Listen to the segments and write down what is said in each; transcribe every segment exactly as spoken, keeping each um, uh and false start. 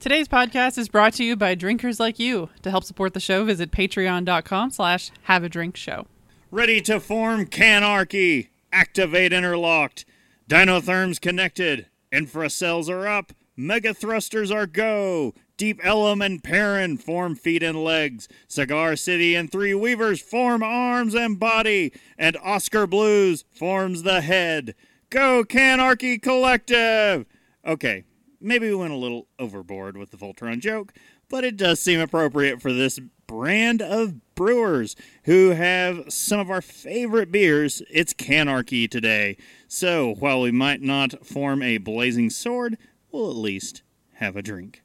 Today's podcast is brought to you by drinkers like you. To help support the show, visit patreon.com slash have a drink show. Ready to form Canarchy. Activate interlocked. Dinotherms connected. Infracells are up. Mega thrusters are go. Deep Ellum and Perrin form feet and legs. Cigar City and Three Weavers form arms and body. And Oscar Blues forms the head. Go Canarchy Collective! Okay. Maybe we went a little overboard with the Voltron joke, but it does seem appropriate for this brand of brewers who have some of our favorite beers. It's Canarchy today. So while we might not form a blazing sword, we'll at least have a drink.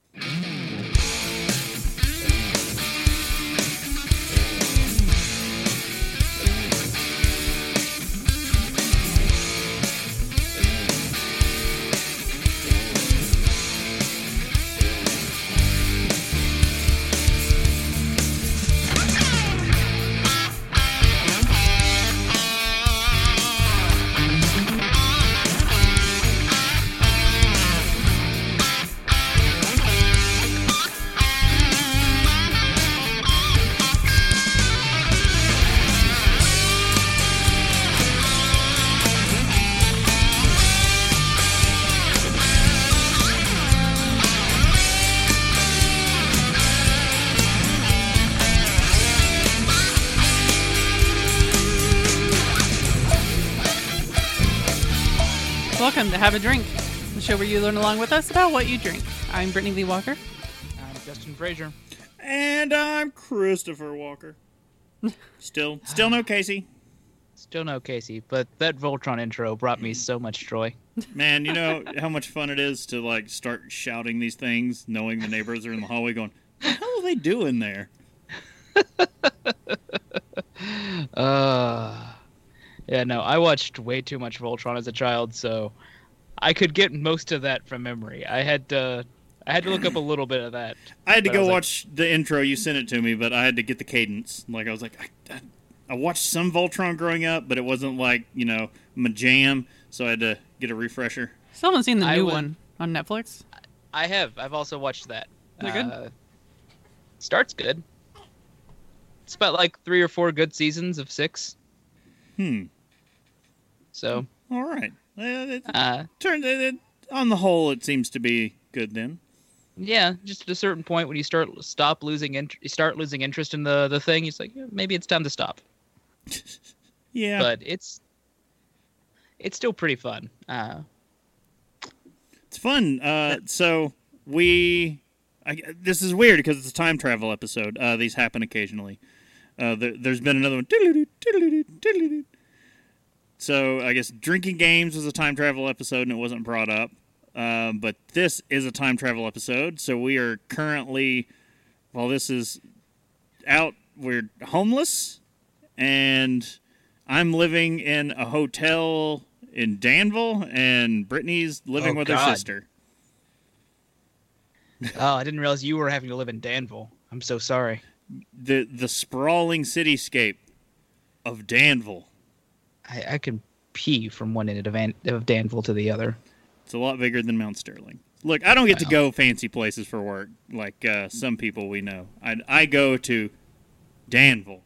Welcome to Have a Drink, the show where you learn along with us about what you drink. I'm Brittany Lee Walker. I'm Justin Frazier. And I'm Christopher Walker. Still, still no Casey. Still no Casey, but that Voltron intro brought me so much joy. Man, you know how much fun it is to like start shouting these things, knowing the neighbors are in the hallway going, what the hell are they doing there? uh... Yeah, no, I watched way too much Voltron as a child, so I could get most of that from memory. I had to, I had to look up a little bit of that. I had to go watch like, the intro. You sent it to me, but I had to get the cadence. Like I was like, I, I, I watched some Voltron growing up, but it wasn't like you know my jam, so I had to get a refresher. Still haven't seen the new I, one on Netflix. I have. I've also watched that. Is it good? Uh, starts good. It's about like three or four good seasons of six. Hmm. So all right, uh, it uh, turned it, it, on the whole, it seems to be good then. Yeah, just at a certain point when you start stop losing int- you start losing interest in the, the thing, it's like yeah, maybe it's time to stop. Yeah, but it's it's still pretty fun. Uh, it's fun. Uh, so we I, this is weird because it's a time travel episode. Uh, these happen occasionally. Uh, there, there's been another one. So I guess Drinking Games was a time travel episode, and it wasn't brought up. Uh, but this is a time travel episode, so we are currently, while this is out, we're homeless, and I'm living in a hotel in Danville, and Brittany's living oh, with God. her sister. Oh, I didn't realize you were having to live in Danville. I'm so sorry. The the sprawling cityscape of Danville. I, I can pee from one end of, Van, of Danville to the other. It's a lot bigger than Mount Sterling. Look, I don't get wow. to go fancy places for work like uh, some people we know. I, I go to Danville.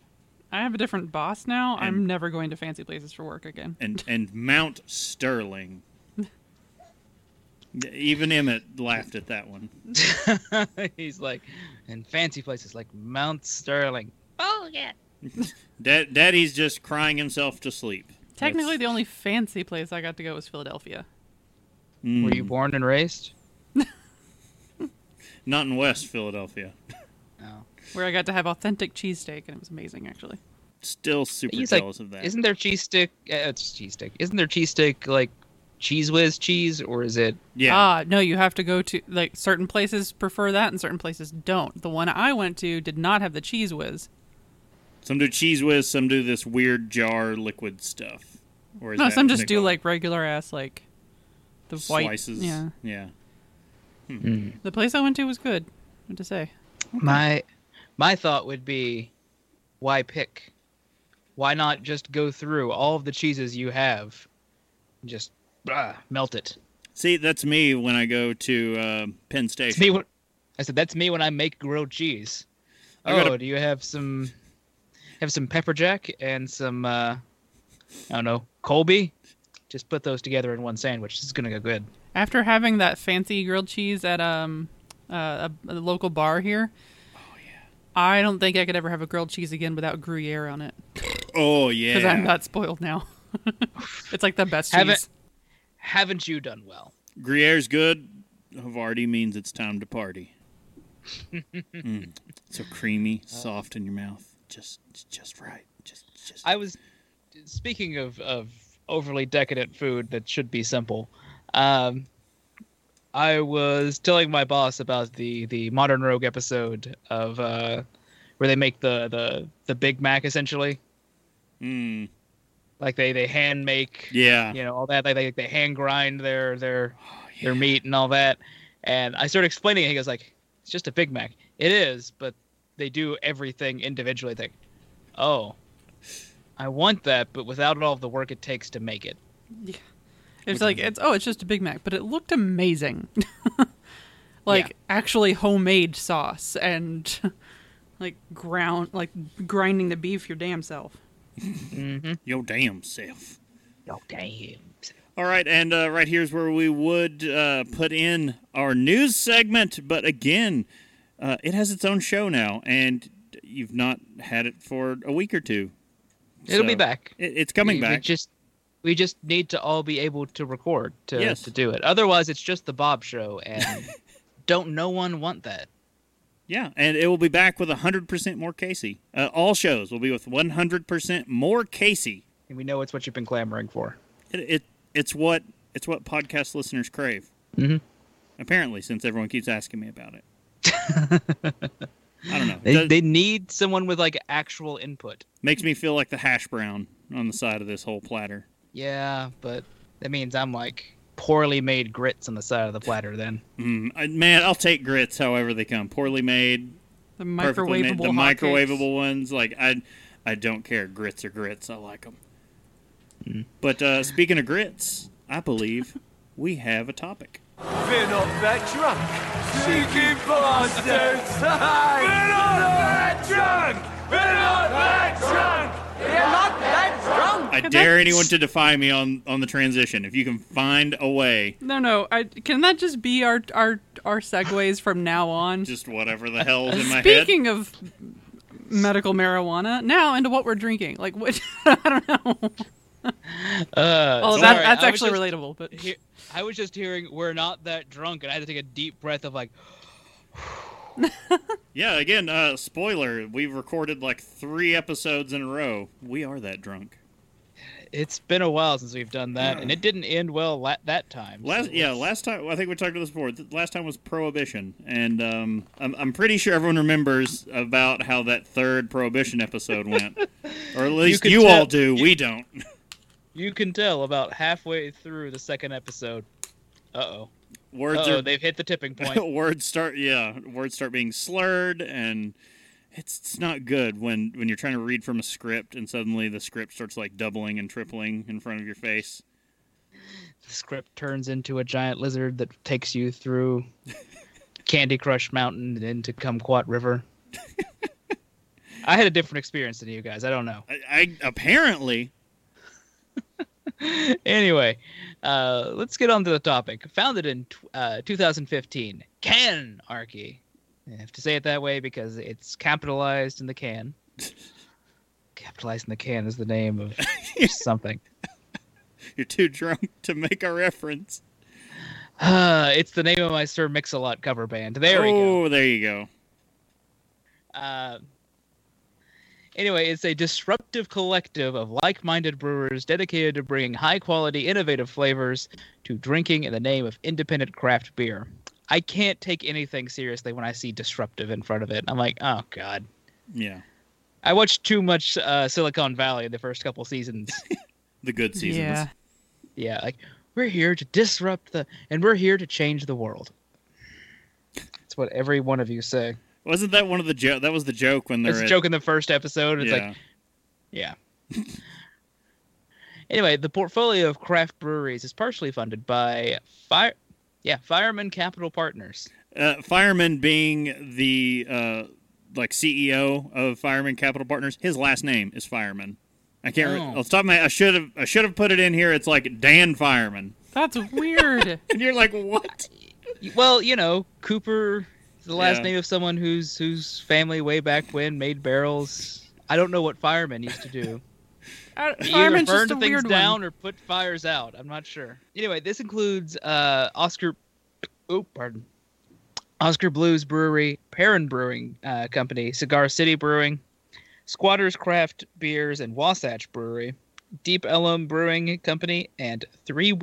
I have a different boss now. And, I'm never going to fancy places for work again. And and Mount Sterling. Even Emmett laughed at that one. He's like, in fancy places like Mount Sterling. Oh, yeah. Dad, Daddy's just crying himself to sleep. Technically, That's... the only fancy place I got to go was Philadelphia. Mm. Were you born and raised? Not in West Philadelphia. No. Where I got to have authentic cheesesteak, and it was amazing, actually. Still super He's jealous like, of that. Isn't there cheesesteak? Uh, it's cheesesteak. Isn't there cheesesteak like Cheese Whiz cheese, or is it? Yeah. Ah, no, you have to go to like certain places prefer that, and certain places don't. The one I went to did not have the Cheese Whiz. Some do Cheese Whiz, some do this weird jar liquid stuff. Or is no, that some just do call? like regular ass like the white slices. Yeah, yeah. Hmm. Mm. The place I went to was good. What to say? Okay. My my thought would be, why pick? Why not just go through all of the cheeses you have, and just blah, melt it? See, that's me when I go to uh, Penn Station. It's me when, I said, that's me when I make grilled cheese. Oh, gotta... do you have some have some pepper jack and some, uh, I don't know, Colby? Just put those together in one sandwich. It's going to go good. After having that fancy grilled cheese at um uh, a, a local bar here, oh, yeah. I don't think I could ever have a grilled cheese again without Gruyere on it. Oh, yeah. Because I'm not spoiled now. It's like the best haven't, cheese. Haven't you done well? Gruyere's good. Havarti means it's time to party. mm. So creamy, soft in your mouth. Just just right. Just, just. I was, speaking of, of overly decadent food that should be simple, um, I was telling my boss about the, the Modern Rogue episode of uh, where they make the, the, the Big Mac, essentially. Hmm. Like they, they hand make, yeah, you know, all that. They they, they hand grind their their oh, yeah. their meat and all that. And I started explaining it. He goes like, "It's just a Big Mac." It is, but they do everything individually. Like, oh, I want that, but without all of the work it takes to make it. Yeah, it's like it's oh, it's just a Big Mac, but it looked amazing. Like yeah. actually homemade sauce and like ground like grinding the beef your damn self. Mm-hmm. Yo damn self. Yo damn self. All right, and uh, right here's where we would uh, put in our news segment. But again, uh, it has its own show now, and you've not had it for a week or two. It'll so be back. It, it's coming we, back. We just, we just need to all be able to record to, yes. to do it. Otherwise, it's just the Bob Show, and don't no one want that. Yeah, and it will be back with one hundred percent more Casey. Uh, all shows will be with one hundred percent more Casey. And we know it's what you've been clamoring for. It, it it's what it's what podcast listeners crave. Mm-hmm. Apparently, since everyone keeps asking me about it. I don't know. They, they need someone with like actual input. Makes me feel like the hash brown on the side of this whole platter. Yeah, but that means I'm like... poorly made grits on the side of the platter then. Mm, I, man, I'll take grits however they come. Poorly made, the microwavable, made, the microwavable ones. Like I, I don't care. Grits are grits. I like them. Mm. But uh, speaking of grits, I believe we have a topic. Fin up that truck, cheeky bastards! Fin up that truck, fin up that truck. You're not that drunk. I can dare that... anyone to defy me on, on the transition. If you can find a way. No, no. I, can that just be our our, our segues from now on? Just whatever the hell's in my Speaking head. Speaking of medical marijuana, now into what we're drinking. Like, what? I don't know. Uh, oh, that, right. that's actually just, relatable. But he, I was just hearing, we're not that drunk, and I had to take a deep breath of like... Yeah, again, uh, spoiler, we've recorded like three episodes in a row. We are that drunk. It's been a while since we've done that, yeah. and it didn't end well la- that time. Last, so yeah, last time, I think we talked about this before, last time was Prohibition, and um, I'm, I'm pretty sure everyone remembers about how that third Prohibition episode went. Or at least you, you tell, all do, you, we don't. You can tell about halfway through the second episode, uh-oh. Words Uh-oh, are they've hit the tipping point. Words start, yeah. Words start being slurred, and it's, it's not good when, when you're trying to read from a script, and suddenly the script starts like doubling and tripling in front of your face. The script turns into a giant lizard that takes you through Candy Crush Mountain and into Kumquat River. I had a different experience than you guys. I don't know. I, I apparently. Anyway, uh, let's get on to the topic. Founded in uh, two thousand fifteen, Canarchy. I have to say it that way because it's capitalized in the can. Capitalized in the can is the name of something. You're too drunk to make a reference. Uh, it's the name of my Sir Mix-a-Lot cover band. There oh, we go. Oh, there you go. Uh... Anyway, it's a disruptive collective of like-minded brewers dedicated to bringing high-quality, innovative flavors to drinking in the name of independent craft beer. I can't take anything seriously when I see disruptive in front of it. I'm like, oh, God. Yeah. I watched too much uh, Silicon Valley in the first couple seasons. The good seasons. Yeah. Yeah, like, we're here to disrupt the... and we're here to change the world. That's what every one of you say. Wasn't that one of the joke? That was the joke when they're. It's a at- joke in the first episode. It's yeah. like, yeah. Anyway, the portfolio of craft breweries is partially funded by Fire, yeah, Fireman Capital Partners. Uh, Fireman being the uh, like C E O of Fireman Capital Partners, his last name is Fireman. I can't. Oh. Re- I'll stop my. I should have. I should have put it in here. It's like Dan Fireman. That's weird. And you're like, what? Well, you know, Cooper is the last yeah. name of someone whose whose family way back when made barrels. I don't know what Fireman used to do. Uh, Fireman's burn just a things weird down one. Or put fires out. I'm not sure. Anyway, this includes uh, Oscar. Oh, pardon. Oscar Blues Brewery, Perrin Brewing uh, Company, Cigar City Brewing, Squatters Craft Beers and Wasatch Brewery, Deep Ellum Brewing Company, and Three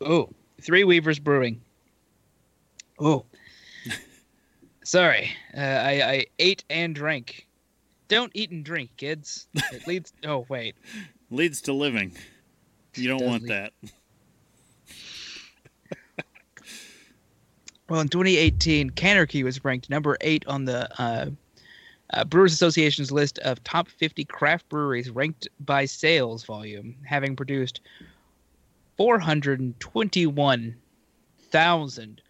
Oh, Three Weavers Brewing. Oh. Sorry. Uh, I, I ate and drank. Don't eat and drink, kids. It leads Oh, wait. Leads to living. You don't want lead. that. Well, in twenty eighteen, Canarchy was ranked number eight on the uh, uh, Brewers Association's list of top fifty craft breweries ranked by sales volume, having produced four hundred twenty-one thousand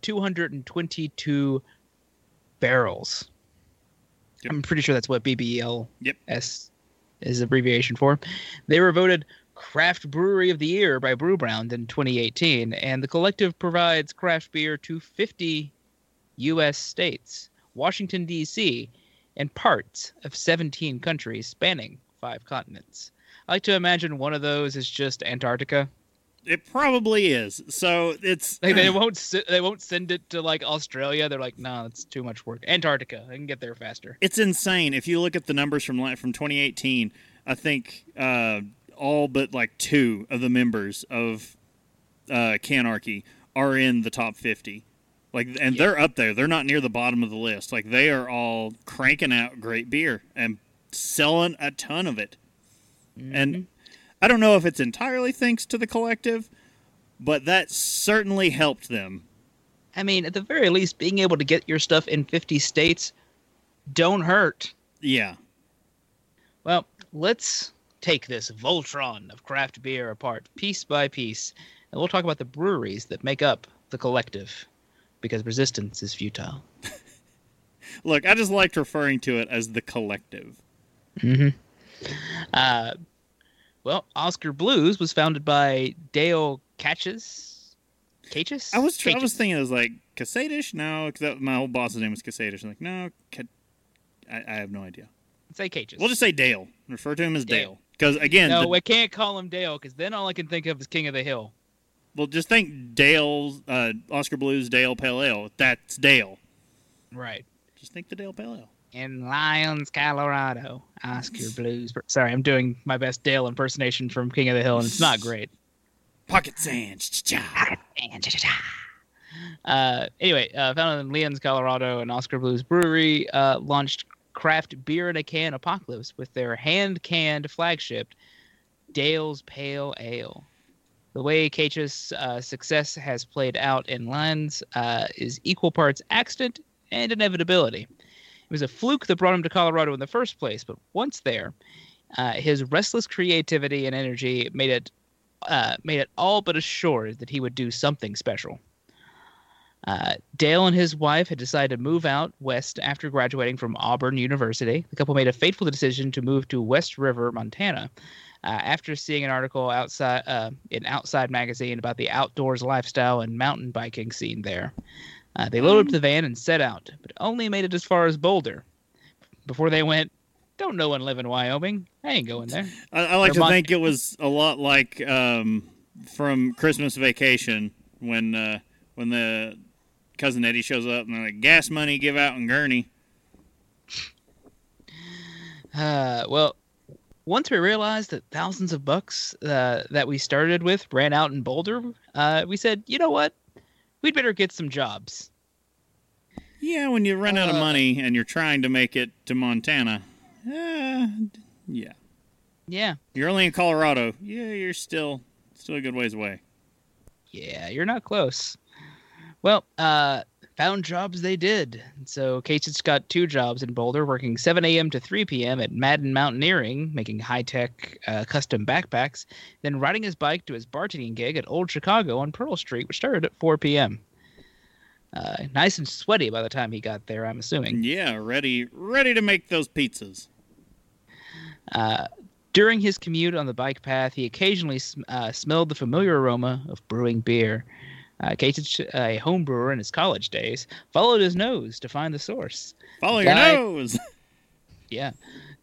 two hundred twenty-two barrels. Yep. I'm pretty sure that's what B B L S yep. is the abbreviation for. They were voted Craft Brewery of the Year by Brewbound in twenty eighteen, and the collective provides craft beer to fifty U S states, Washington, D C, and parts of seventeen countries spanning five continents. I like to imagine one of those is just Antarctica. It probably is. So it's like they won't they won't send it to like Australia. They're like, no, nah, that's too much work. Antarctica, I can get there faster. It's insane. If you look at the numbers from from twenty eighteen, I think. Uh, all but like two of the members of uh, Canarchy are in the top fifty. Like, and yeah. they're up there. They're not near the bottom of the list. Like, they are all cranking out great beer and selling a ton of it. Mm-hmm. And I don't know if it's entirely thanks to the collective, but that certainly helped them. I mean, at the very least, being able to get your stuff in fifty states don't hurt. Yeah. Well, let's take this Voltron of craft beer apart piece by piece, and we'll talk about the breweries that make up the collective, because resistance is futile. Look, I just liked referring to it as the collective. Mm-hmm. Uh, well, Oscar Blues was founded by Dale Katechis. Katechis? I was tr- I was thinking it was like Kasadish. No, because my old boss's name was Kasadish. I'm like, no, K- I-, I have no idea. Say Katechis. We'll just say Dale. Refer to him as Dale. Dale. Because again, no, the, I can't call him Dale because then all I can think of is King of the Hill. Well, just think Dale's uh, Oscar Blues Dale Pale Ale. That's Dale, right? Just think the Dale Pale Ale in Lyons, Colorado. Oscar Blues. Sorry, I'm doing my best Dale impersonation from King of the Hill, and it's not great. Pocket sand. Pocket sand. Uh, anyway, uh, founded in Lyons, Colorado, and Oscar Blues Brewery uh, launched Craft Beer in a Can Apocalypse with their hand-canned flagship, Dale's Pale Ale. The way Katechis' uh, success has played out in Lyons uh, is equal parts accident and inevitability. It was a fluke that brought him to Colorado in the first place, but once there, uh, his restless creativity and energy made it uh, made it all but assured that he would do something special. Uh, Dale and his wife had decided to move out west after graduating from Auburn University. The couple made a fateful decision to move to West River, Montana, uh, after seeing an article outside uh, in Outside magazine about the outdoors lifestyle and mountain biking scene there. Uh, they loaded up the van and set out, but only made it as far as Boulder before they went, don't no one live in Wyoming. I ain't going there. I, I like Vermont- to think it was a lot like um, from Christmas Vacation when uh, when the Cousin Eddie shows up and they're like, gas money, give out in Gurney. Uh, well, once we realized that thousands of bucks uh, that we started with ran out in Boulder, uh, we said, you know what? We'd better get some jobs. Yeah, when you run uh, out of money and you're trying to make it to Montana. Uh, yeah. Yeah. You're only in Colorado. Yeah, you're still still a good ways away. Yeah, you're not close. Well, uh, found jobs they did. So Katechis got two jobs in Boulder, working seven a.m. to three p.m. at Madden Mountaineering, making high-tech uh, custom backpacks, then riding his bike to his bartending gig at Old Chicago on Pearl Street, which started at four p.m. Uh, nice and sweaty by the time he got there, I'm assuming. Yeah, ready ready to make those pizzas. Uh, during his commute on the bike path, he occasionally sm- uh, smelled the familiar aroma of brewing beer. Uh, Katechis, a home brewer in his college days, followed his nose to find the source. Follow guy, your nose! Yeah.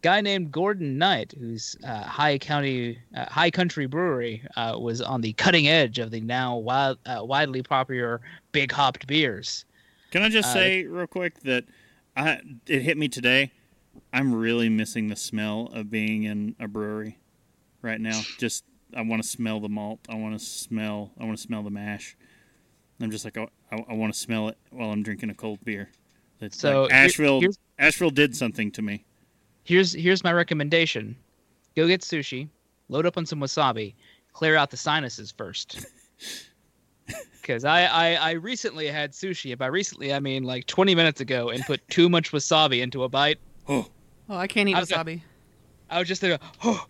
Guy named Gordon Knight, whose uh, High County, uh, High Country Brewery uh, was on the cutting edge of the now wild, uh, widely popular big hopped beers. Can I just uh, say real quick that I, it hit me today. I'm really missing the smell of being in a brewery right now. Just I want to smell the malt. I want to smell. I want to smell the mash. I'm just like I, I, I want to smell it while I'm drinking a cold beer. It's so like Asheville, here, Asheville did something to me. Here's here's my recommendation. Go get sushi, load up on some wasabi, clear out the sinuses first. Because I, I, I recently had sushi, and by recently I mean like twenty minutes ago, and put too much wasabi into a bite. Oh, oh I can't eat I wasabi. Gonna, I was just there, oh,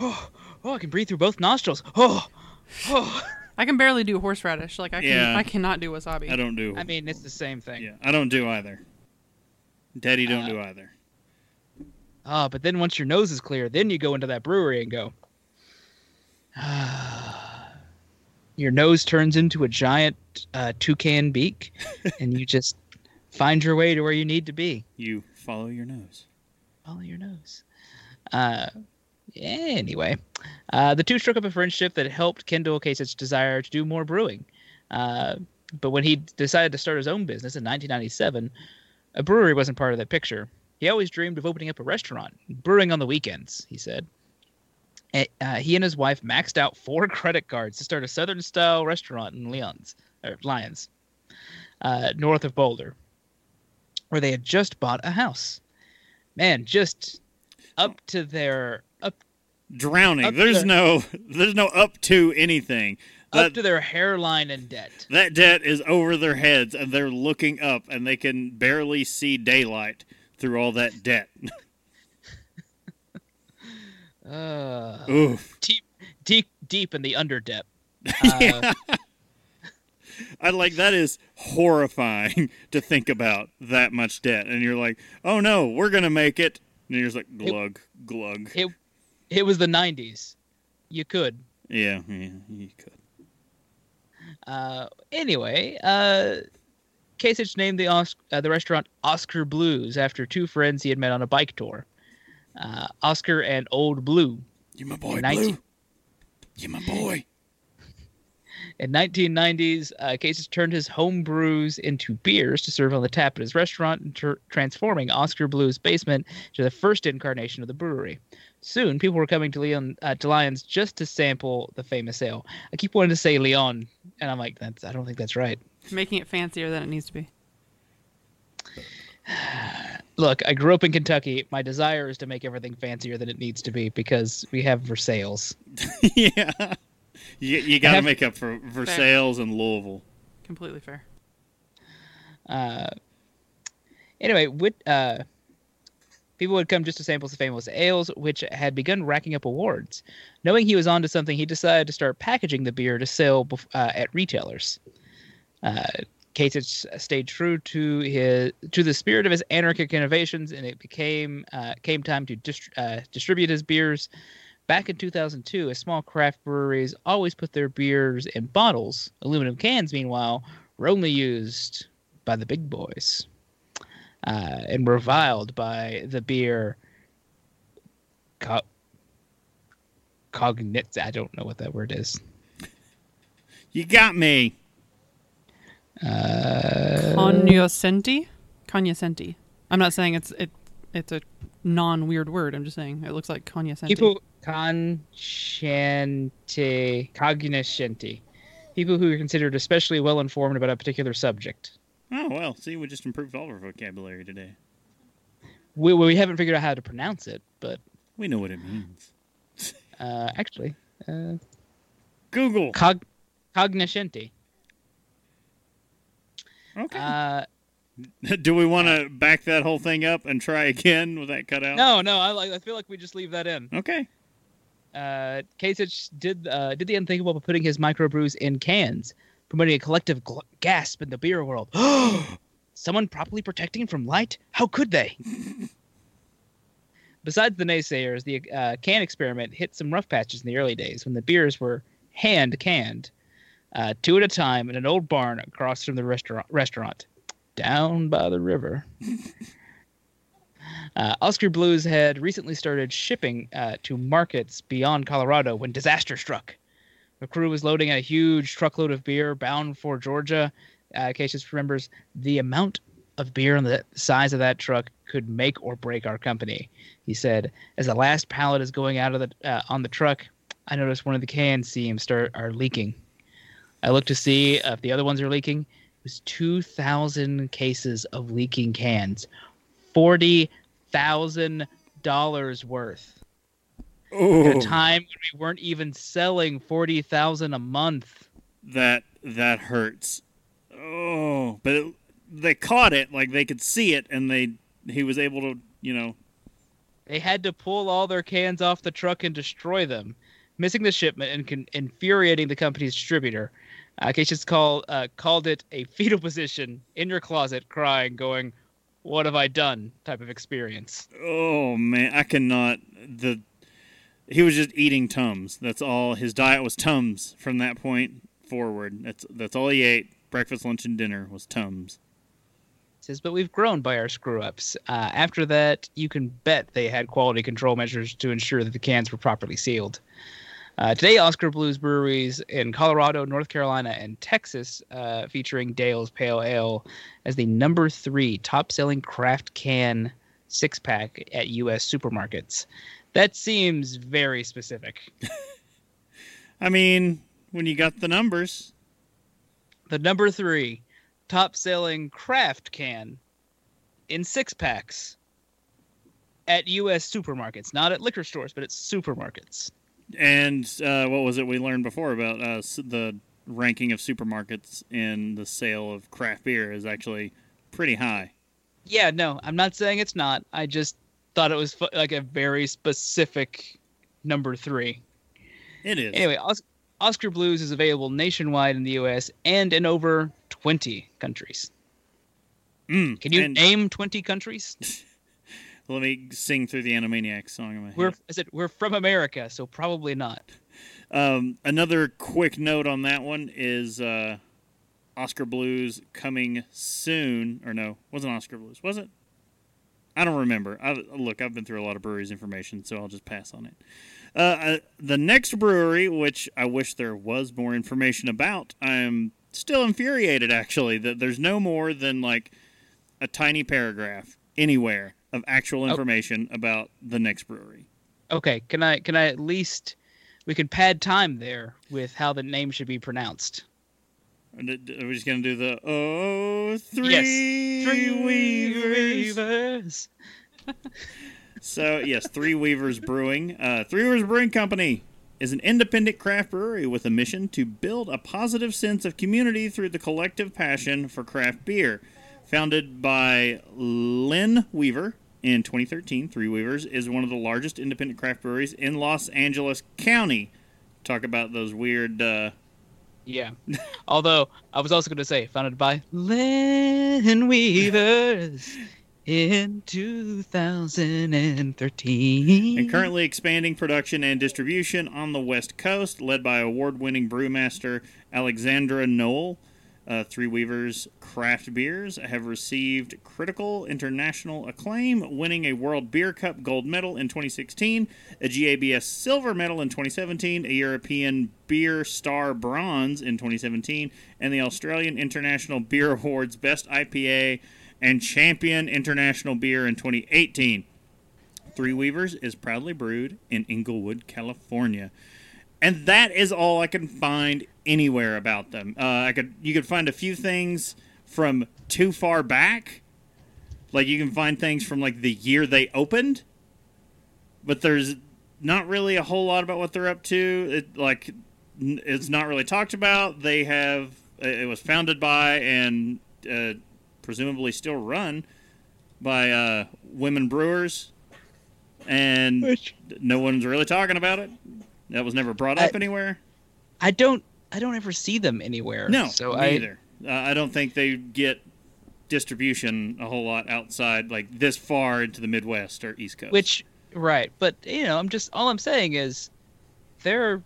oh, oh, I can breathe through both nostrils. Oh, oh. I can barely do horseradish. Like I can, yeah, I cannot do wasabi. I don't do. I mean, it's the same thing. Yeah, I don't do either. Daddy don't uh, do either. Ah, oh, but then once your nose is clear, then you go into that brewery and go. Ah, your nose turns into a giant uh, toucan beak, and you just find your way to where you need to be. You follow your nose. Follow your nose. Uh, anyway, uh, the two struck up a friendship that helped kindle Kate's desire to do more brewing. Uh, but when he decided to start his own business in nineteen ninety-seven, a brewery wasn't part of that picture. He always dreamed of opening up a restaurant, brewing on the weekends, he said. And, uh, he and his wife maxed out four credit cards to start a Southern-style restaurant in Lyons, or Lyons uh, north of Boulder, where they had just bought a house. Man, just up to their... up Drowning. Up there's their, no there's no up to anything. That, up to their hairline in debt. That debt is over their heads, and they're looking up, and they can barely see daylight through all that debt. uh, Oof. Deep, deep, deep in the under debt. Uh, I like that is horrifying to think about, that much debt. And you're like, oh no, we're going to make it. And you're just like, glug, it, glug. It, it was the nineties. You could. Yeah, yeah, you could. Uh, anyway, uh... Kasich named the Os- uh, the restaurant Oscar Blues after two friends he had met on a bike tour, uh, Oscar and Old Blue. You my boy, nineteen- Blue. You my boy. In nineteen nineties, uh, Kasich turned his home brews into beers to serve on the tap at his restaurant, ter- transforming Oscar Blues' basement to the first incarnation of the brewery. Soon, people were coming to Leon uh, to Lyons just to sample the famous ale. I keep wanting to say Leon, and I'm like, that's I don't think that's right. Making it fancier than it needs to be. Look, I grew up in Kentucky. My desire is to make everything fancier than it needs to be because we have Versailles. Yeah. You, you got to make up for Versailles and Louisville. Completely fair. Uh, anyway, with, uh, people would come just to sample the famous ales, which had begun racking up awards. Knowing he was onto something, he decided to start packaging the beer to sell uh, at retailers. Uh, Katechis stayed true to his to the spirit of his anarchic innovations, and it became uh, came time to dist- uh, distribute his beers. Back in two thousand two, as small craft breweries always put their beers in bottles, aluminum cans, meanwhile, were only used by the big boys uh, and were reviled by the beer co- cognit. I don't know what that word is. You got me. Uh, Cognoscenti? Cognoscenti. I'm not saying it's it it's a non-weird word. I'm just saying it looks like cognoscenti. People consciente, cognoscenti. People who are considered especially well-informed about a particular subject. Oh, well, see, we just improved all of our vocabulary today. We we haven't figured out how to pronounce it, but... We know what it means. uh, actually, uh... Google! Cog- cognoscenti. Okay. Uh, Do we want to back that whole thing up and try again with that cutout? No, no. I, I feel like we just leave that in. Okay. Uh, Kasich did uh, did the unthinkable by putting his microbrews in cans. promoting a collective gl- gasp in the beer world. Someone properly protecting from light? How could they? Besides the naysayers, the uh, can experiment hit some rough patches in the early days when the beers were hand-canned, uh, two at a time in an old barn across from the restaurant, restaurant down by the river. uh, Oscar Blues had recently started shipping uh, to markets beyond Colorado when disaster struck. The crew was loading a huge truckload of beer bound for Georgia. Uh, Katechis remembers the amount of beer and the size of that truck could make or break our company. He said, as the last pallet is going out of the uh, on the truck, I noticed one of the can seams start are leaking. I looked to see if the other ones are leaking. It was two thousand cases of leaking cans, forty thousand dollars worth. Ooh. At a time when we weren't even selling forty thousand a month. That that hurts. Oh, but it, they caught it, like they could see it, and they he was able to, you know. They had to pull all their cans off the truck and destroy them, missing the shipment and con- infuriating the company's distributor. Uh, Katechis call, uh, called it a fetal position, in your closet, crying, going, what have I done type of experience. Oh, man, I cannot. The He was just eating Tums. That's all. His diet was Tums from that point forward. That's, that's all he ate. Breakfast, lunch, and dinner was Tums. Says, but we've grown by our screw-ups. Uh, after that, you can bet they had quality control measures to ensure that the cans were properly sealed. Uh, today, Oscar Blues breweries in Colorado, North Carolina, and Texas, uh, featuring Dale's Pale Ale as the number three top-selling craft can six-pack at U S supermarkets. That seems very specific. I mean, when you got the numbers. The number three top-selling craft can in six-packs at U S supermarkets. Not at liquor stores, but at supermarkets. And uh, what was it we learned before about uh, the ranking of supermarkets in the sale of craft beer is actually pretty high. Yeah, no, I'm not saying it's not. I just thought it was fu- like a very specific number three. It is. Anyway, Os- Oscar Blues is available nationwide in the U S and in over twenty countries. Mm, Can you and- name twenty countries? Let me sing through the Animaniacs song in my head. We're, is it, we're from America, so probably not. Um, another quick note on that one is uh, Oscar Blues coming soon. Or no, wasn't Oscar Blues, was it? I don't remember. I, look, I've been through a lot of breweries information, so I'll just pass on it. Uh, uh, the next brewery, which I wish there was more information about, I'm still infuriated, actually, that there's no more than, like, a tiny paragraph anywhere of actual information oh. about the next brewery. Okay, can I, can I at least... We can pad time there with how the name should be pronounced. Are we just going to do the, oh, three, yes. three Weavers. So, yes, Three Weavers Brewing. Uh, Three Weavers Brewing Company is an independent craft brewery with a mission to build a positive sense of community through the collective passion for craft beer. Founded by Lynn Weaver in twenty thirteen, Three Weavers is one of the largest independent craft breweries in Los Angeles County. Talk about those weird... Uh, Yeah. Although, I was also going to say, founded by Lynn Weavers in two thousand thirteen. And currently expanding production and distribution on the West Coast, led by award-winning brewmaster Alexandra Noel. Uh, Three Weavers craft beers have received critical international acclaim, winning a World Beer Cup gold medal in twenty sixteen, a G A B S silver medal in twenty seventeen, a European Beer Star bronze in twenty seventeen, and the Australian International Beer Awards Best I P A and Champion International Beer in twenty eighteen. Three Weavers is proudly brewed in Inglewood, California. And that is all I can find anywhere about them. Uh, I could you could find a few things from too far back, like you can find things from like the year they opened, but there's not really a whole lot about what they're up to. It like it's not really talked about. They have it was founded by and uh, presumably still run by uh, women brewers, and no one's really talking about it. That was never brought up I, anywhere. I don't I don't ever see them anywhere. No, so me I, either. Uh, I don't think they get distribution a whole lot outside, like this far into the Midwest or East Coast. Which, right. But, you know, I'm just, all I'm saying is they're,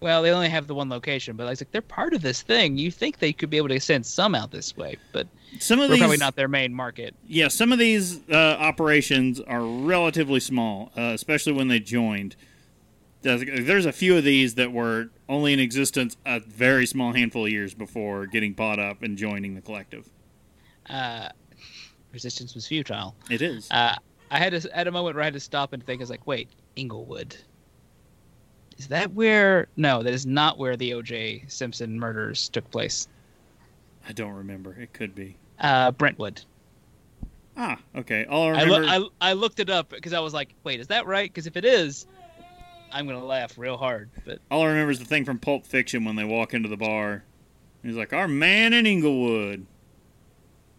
well, they only have the one location, but I was like, they're part of this thing. You think they could be able to send some out this way, but some of these, probably not their main market. Yeah, some of these uh, operations are relatively small, uh, especially when they joined. There's a few of these that were only in existence a very small handful of years before getting bought up and joining the collective. Uh, resistance was futile. It is. Uh, I had a, at a moment where I had to stop and think. I was like, wait, Inglewood. Is that where... No, that is not where the O J Simpson murders took place. I don't remember. It could be. Uh, Brentwood. Ah, okay. All I, remember... I, lo- I, I looked it up because I was like, wait, is that right? Because if it is, I'm going to laugh real hard. But all I remember is the thing from Pulp Fiction when they walk into the bar. He's like, our man in Inglewood.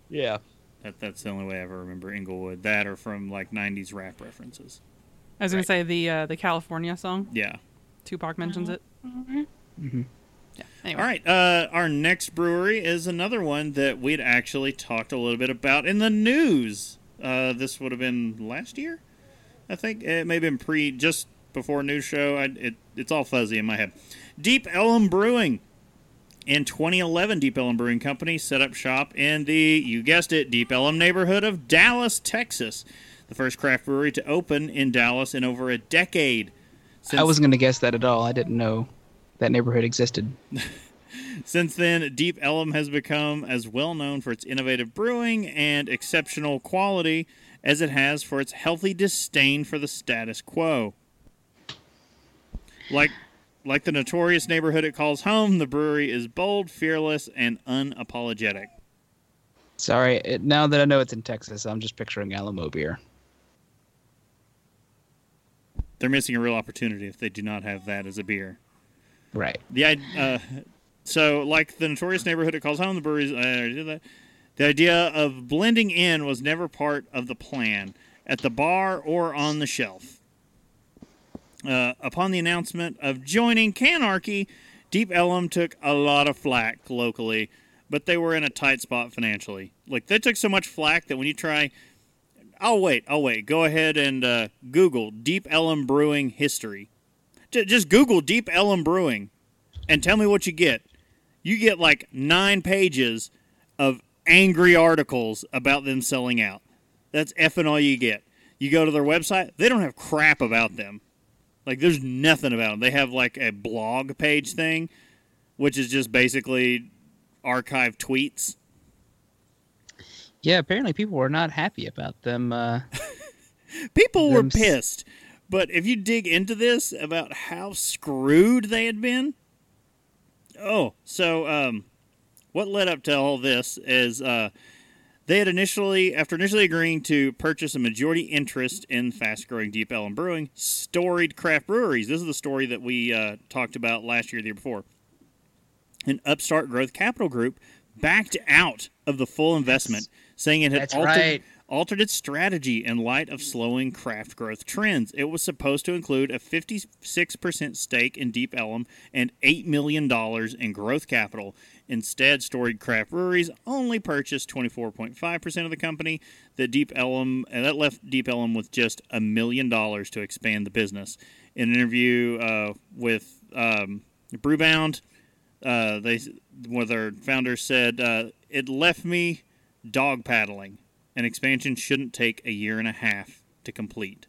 Yeah. That That's the only way I ever remember Inglewood. That or from, like, nineties rap references. I was right. going to say the uh, the California song. Yeah. Tupac mentions it. Mm-hmm. Yeah. Anyway. All right. Uh, our next brewery is another one that we'd actually talked a little bit about in the news. Uh, this would have been last year, I think. It may have been pre, just before news show. I, it, it's all fuzzy in my head. Deep Ellum Brewing. In twenty eleven, Deep Ellum Brewing Company set up shop in the, you guessed it, Deep Ellum neighborhood of Dallas, Texas. The first craft brewery to open in Dallas in over a decade. Since I wasn't going to guess that at all. I didn't know that neighborhood existed. Since then, Deep Ellum has become as well known for its innovative brewing and exceptional quality as it has for its healthy disdain for the status quo. Like, like the notorious neighborhood it calls home, the brewery is bold, fearless, and unapologetic. Sorry, it, now that I know it's in Texas, I'm just picturing Alamo beer. They're missing a real opportunity if they do not have that as a beer. Right. The, uh, so, like the notorious neighborhood it calls home, the breweries, uh, the idea of blending in was never part of the plan, at the bar or on the shelf. Uh, upon the announcement of joining Canarchy, Deep Ellum took a lot of flack locally, but they were in a tight spot financially. Like, they took so much flack that when you try... I'll wait, I'll wait. Go ahead and uh, Google Deep Ellum Brewing history. J- just Google Deep Ellum Brewing and tell me what you get. You get like nine pages of angry articles about them selling out. That's effing all you get. You go to their website, they don't have crap about them. Like, there's nothing about them. They have like a blog page thing, which is just basically archived tweets. Yeah, apparently people were not happy about them. Uh, people them... were pissed. But if you dig into this about how screwed they had been. Oh, so um, what led up to all this is uh, they had initially, after initially agreeing to purchase a majority interest in fast-growing Deep Ellum Brewing, storied craft breweries. This is the story that we uh, talked about last year, the year before. An upstart growth capital group backed out of the full investment, saying it had That's altered, right. altered its strategy in light of slowing craft growth trends. It was supposed to include a fifty-six percent stake in Deep Ellum and eight million dollars in growth capital. Instead, storied craft breweries only purchased twenty-four point five percent of the company. The Deep Ellum, and that left Deep Ellum with just a million dollars to expand the business. In an interview uh, with um, Brewbound, uh, they, where their founder said, uh, it left me dog paddling. An expansion shouldn't take a year and a half to complete.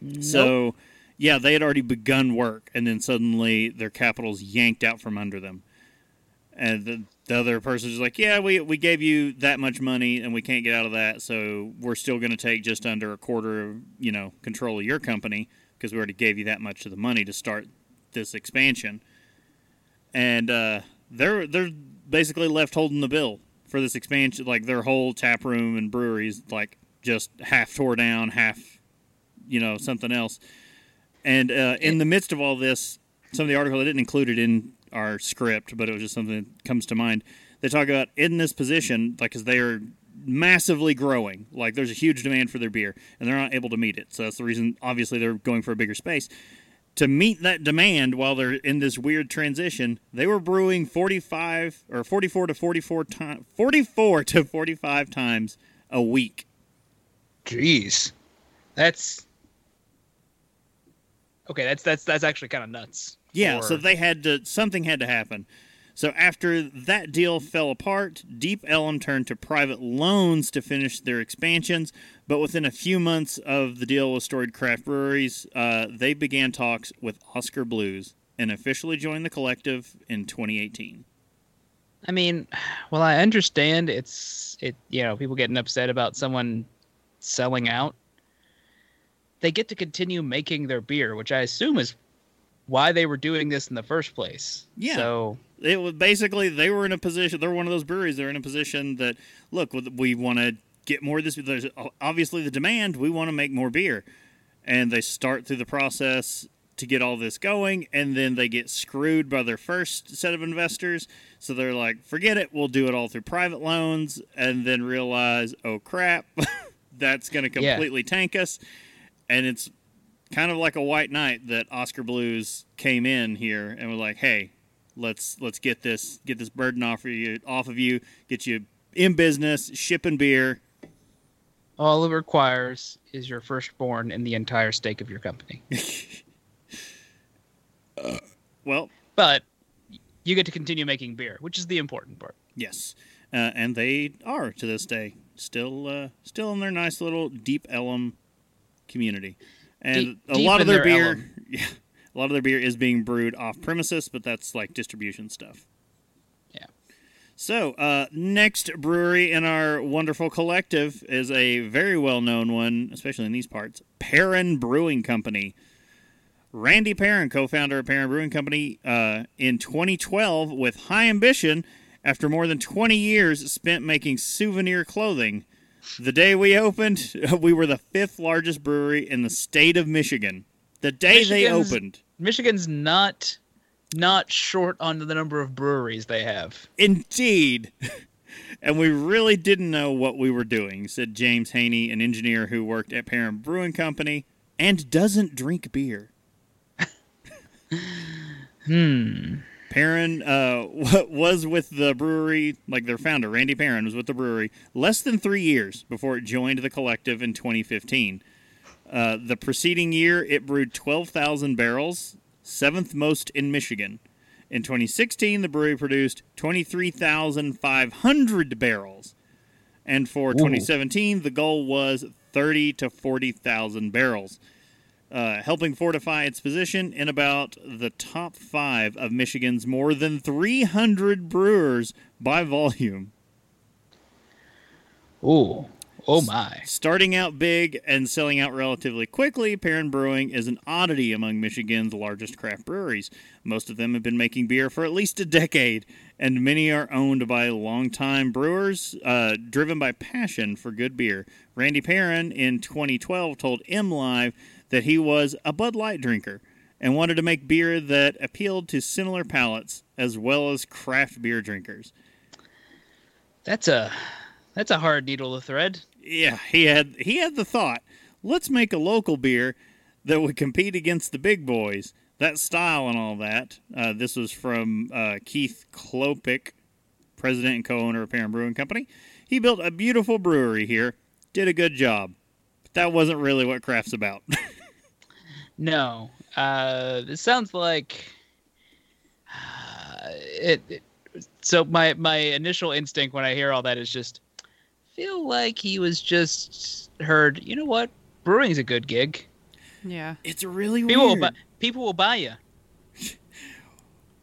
Nope. So, yeah, they had already begun work, and then suddenly their capital's yanked out from under them. And the, the other person's like, yeah, we we gave you that much money, and we can't get out of that, so we're still going to take just under a quarter of, you know, control of your company, because we already gave you that much of the money to start this expansion. And uh, they're they're... basically left holding the bill for this expansion, like their whole tap room and breweries, like just half tore down, half, you know, something else. And uh, in the midst of all this, some of the article, I didn't include it in our script, but it was just something that comes to mind. They talk about in this position, like, because they are massively growing, like there's a huge demand for their beer and they're not able to meet it. So that's the reason, obviously, they're going for a bigger space. to meet that demand while they're in this weird transition, they were brewing forty-five or forty-four to forty-four to forty-four to forty-five times a week. Jeez. That's Okay, that's that's that's actually kind of nuts. Yeah, for... so they had to something had to happen. So after that deal fell apart, Deep Ellum turned to private loans to finish their expansions. But within a few months of the deal with Storied Craft Breweries, uh, they began talks with Oscar Blues and officially joined the collective in twenty eighteen. I mean, well, I understand it's it you know people getting upset about someone selling out. They get to continue making their beer, which I assume is why they were doing this in the first place. Yeah. So it was basically they were in a position. They're one of those breweries. They're in a position that, look, we want to get more of this. There's obviously the demand. We want to make more beer, and they start through the process to get all this going, and then they get screwed by their first set of investors. So they're like, forget it. We'll do it all through private loans, and then realize, oh crap, that's going to completely yeah. tank us. And it's kind of like a white knight that Oscar Blues came in here and was like, "Hey, let's let's get this get this burden off of you, off of you, get you in business, shipping beer." All it requires is your firstborn and the entire stake of your company. uh, well, but you get to continue making beer, which is the important part. Yes, uh, and they are to this day still uh, still in their nice little Deep Ellum community, and deep, a lot of their, their beer yeah, a lot of their beer is being brewed off premises, but that's like distribution stuff. Yeah. So uh next brewery in our wonderful collective is a very well-known one, especially in these parts, Perrin Brewing Company. Randy Perrin, co-founder of Perrin Brewing Company, uh in twenty twelve with high ambition after more than twenty years spent making souvenir clothing. The day we opened, we were the fifth largest brewery in the state of Michigan. The day Michigan's, they opened. Michigan's not not short on the number of breweries they have. Indeed. And we really didn't know what we were doing, said James Haney, an engineer who worked at Perrin Brewing Company and doesn't drink beer. hmm. Perrin uh, was with the brewery, like their founder, Randy Perrin, was with the brewery less than three years before it joined the collective in twenty fifteen. Uh, the preceding year, it brewed twelve thousand barrels, seventh most in Michigan. In twenty sixteen, the brewery produced twenty-three thousand five hundred barrels. And for Ooh. twenty seventeen, the goal was thirty to forty thousand barrels. Uh, helping fortify its position in about the top five of Michigan's more than three hundred brewers by volume. Ooh, oh my. S- starting out big and selling out relatively quickly, Perrin Brewing is an oddity among Michigan's largest craft breweries. Most of them have been making beer for at least a decade, and many are owned by longtime brewers uh, driven by passion for good beer. Randy Perrin in twenty twelve told M Live that he was a Bud Light drinker and wanted to make beer that appealed to similar palates as well as craft beer drinkers. That's a that's a hard needle to thread. Yeah, he had he had the thought, let's make a local beer that would compete against the big boys. That style and all that. Uh, this was from uh, Keith Klopik, president and co-owner of Perrin Brewing Company. He built a beautiful brewery here, did a good job. But that wasn't really what craft's about. No, uh, it sounds like uh, it, it. So my my initial instinct when I hear all that is just feel like he was just heard. You know what? Brewing's a good gig. Yeah, it's really people weird. Will buy, people will buy you.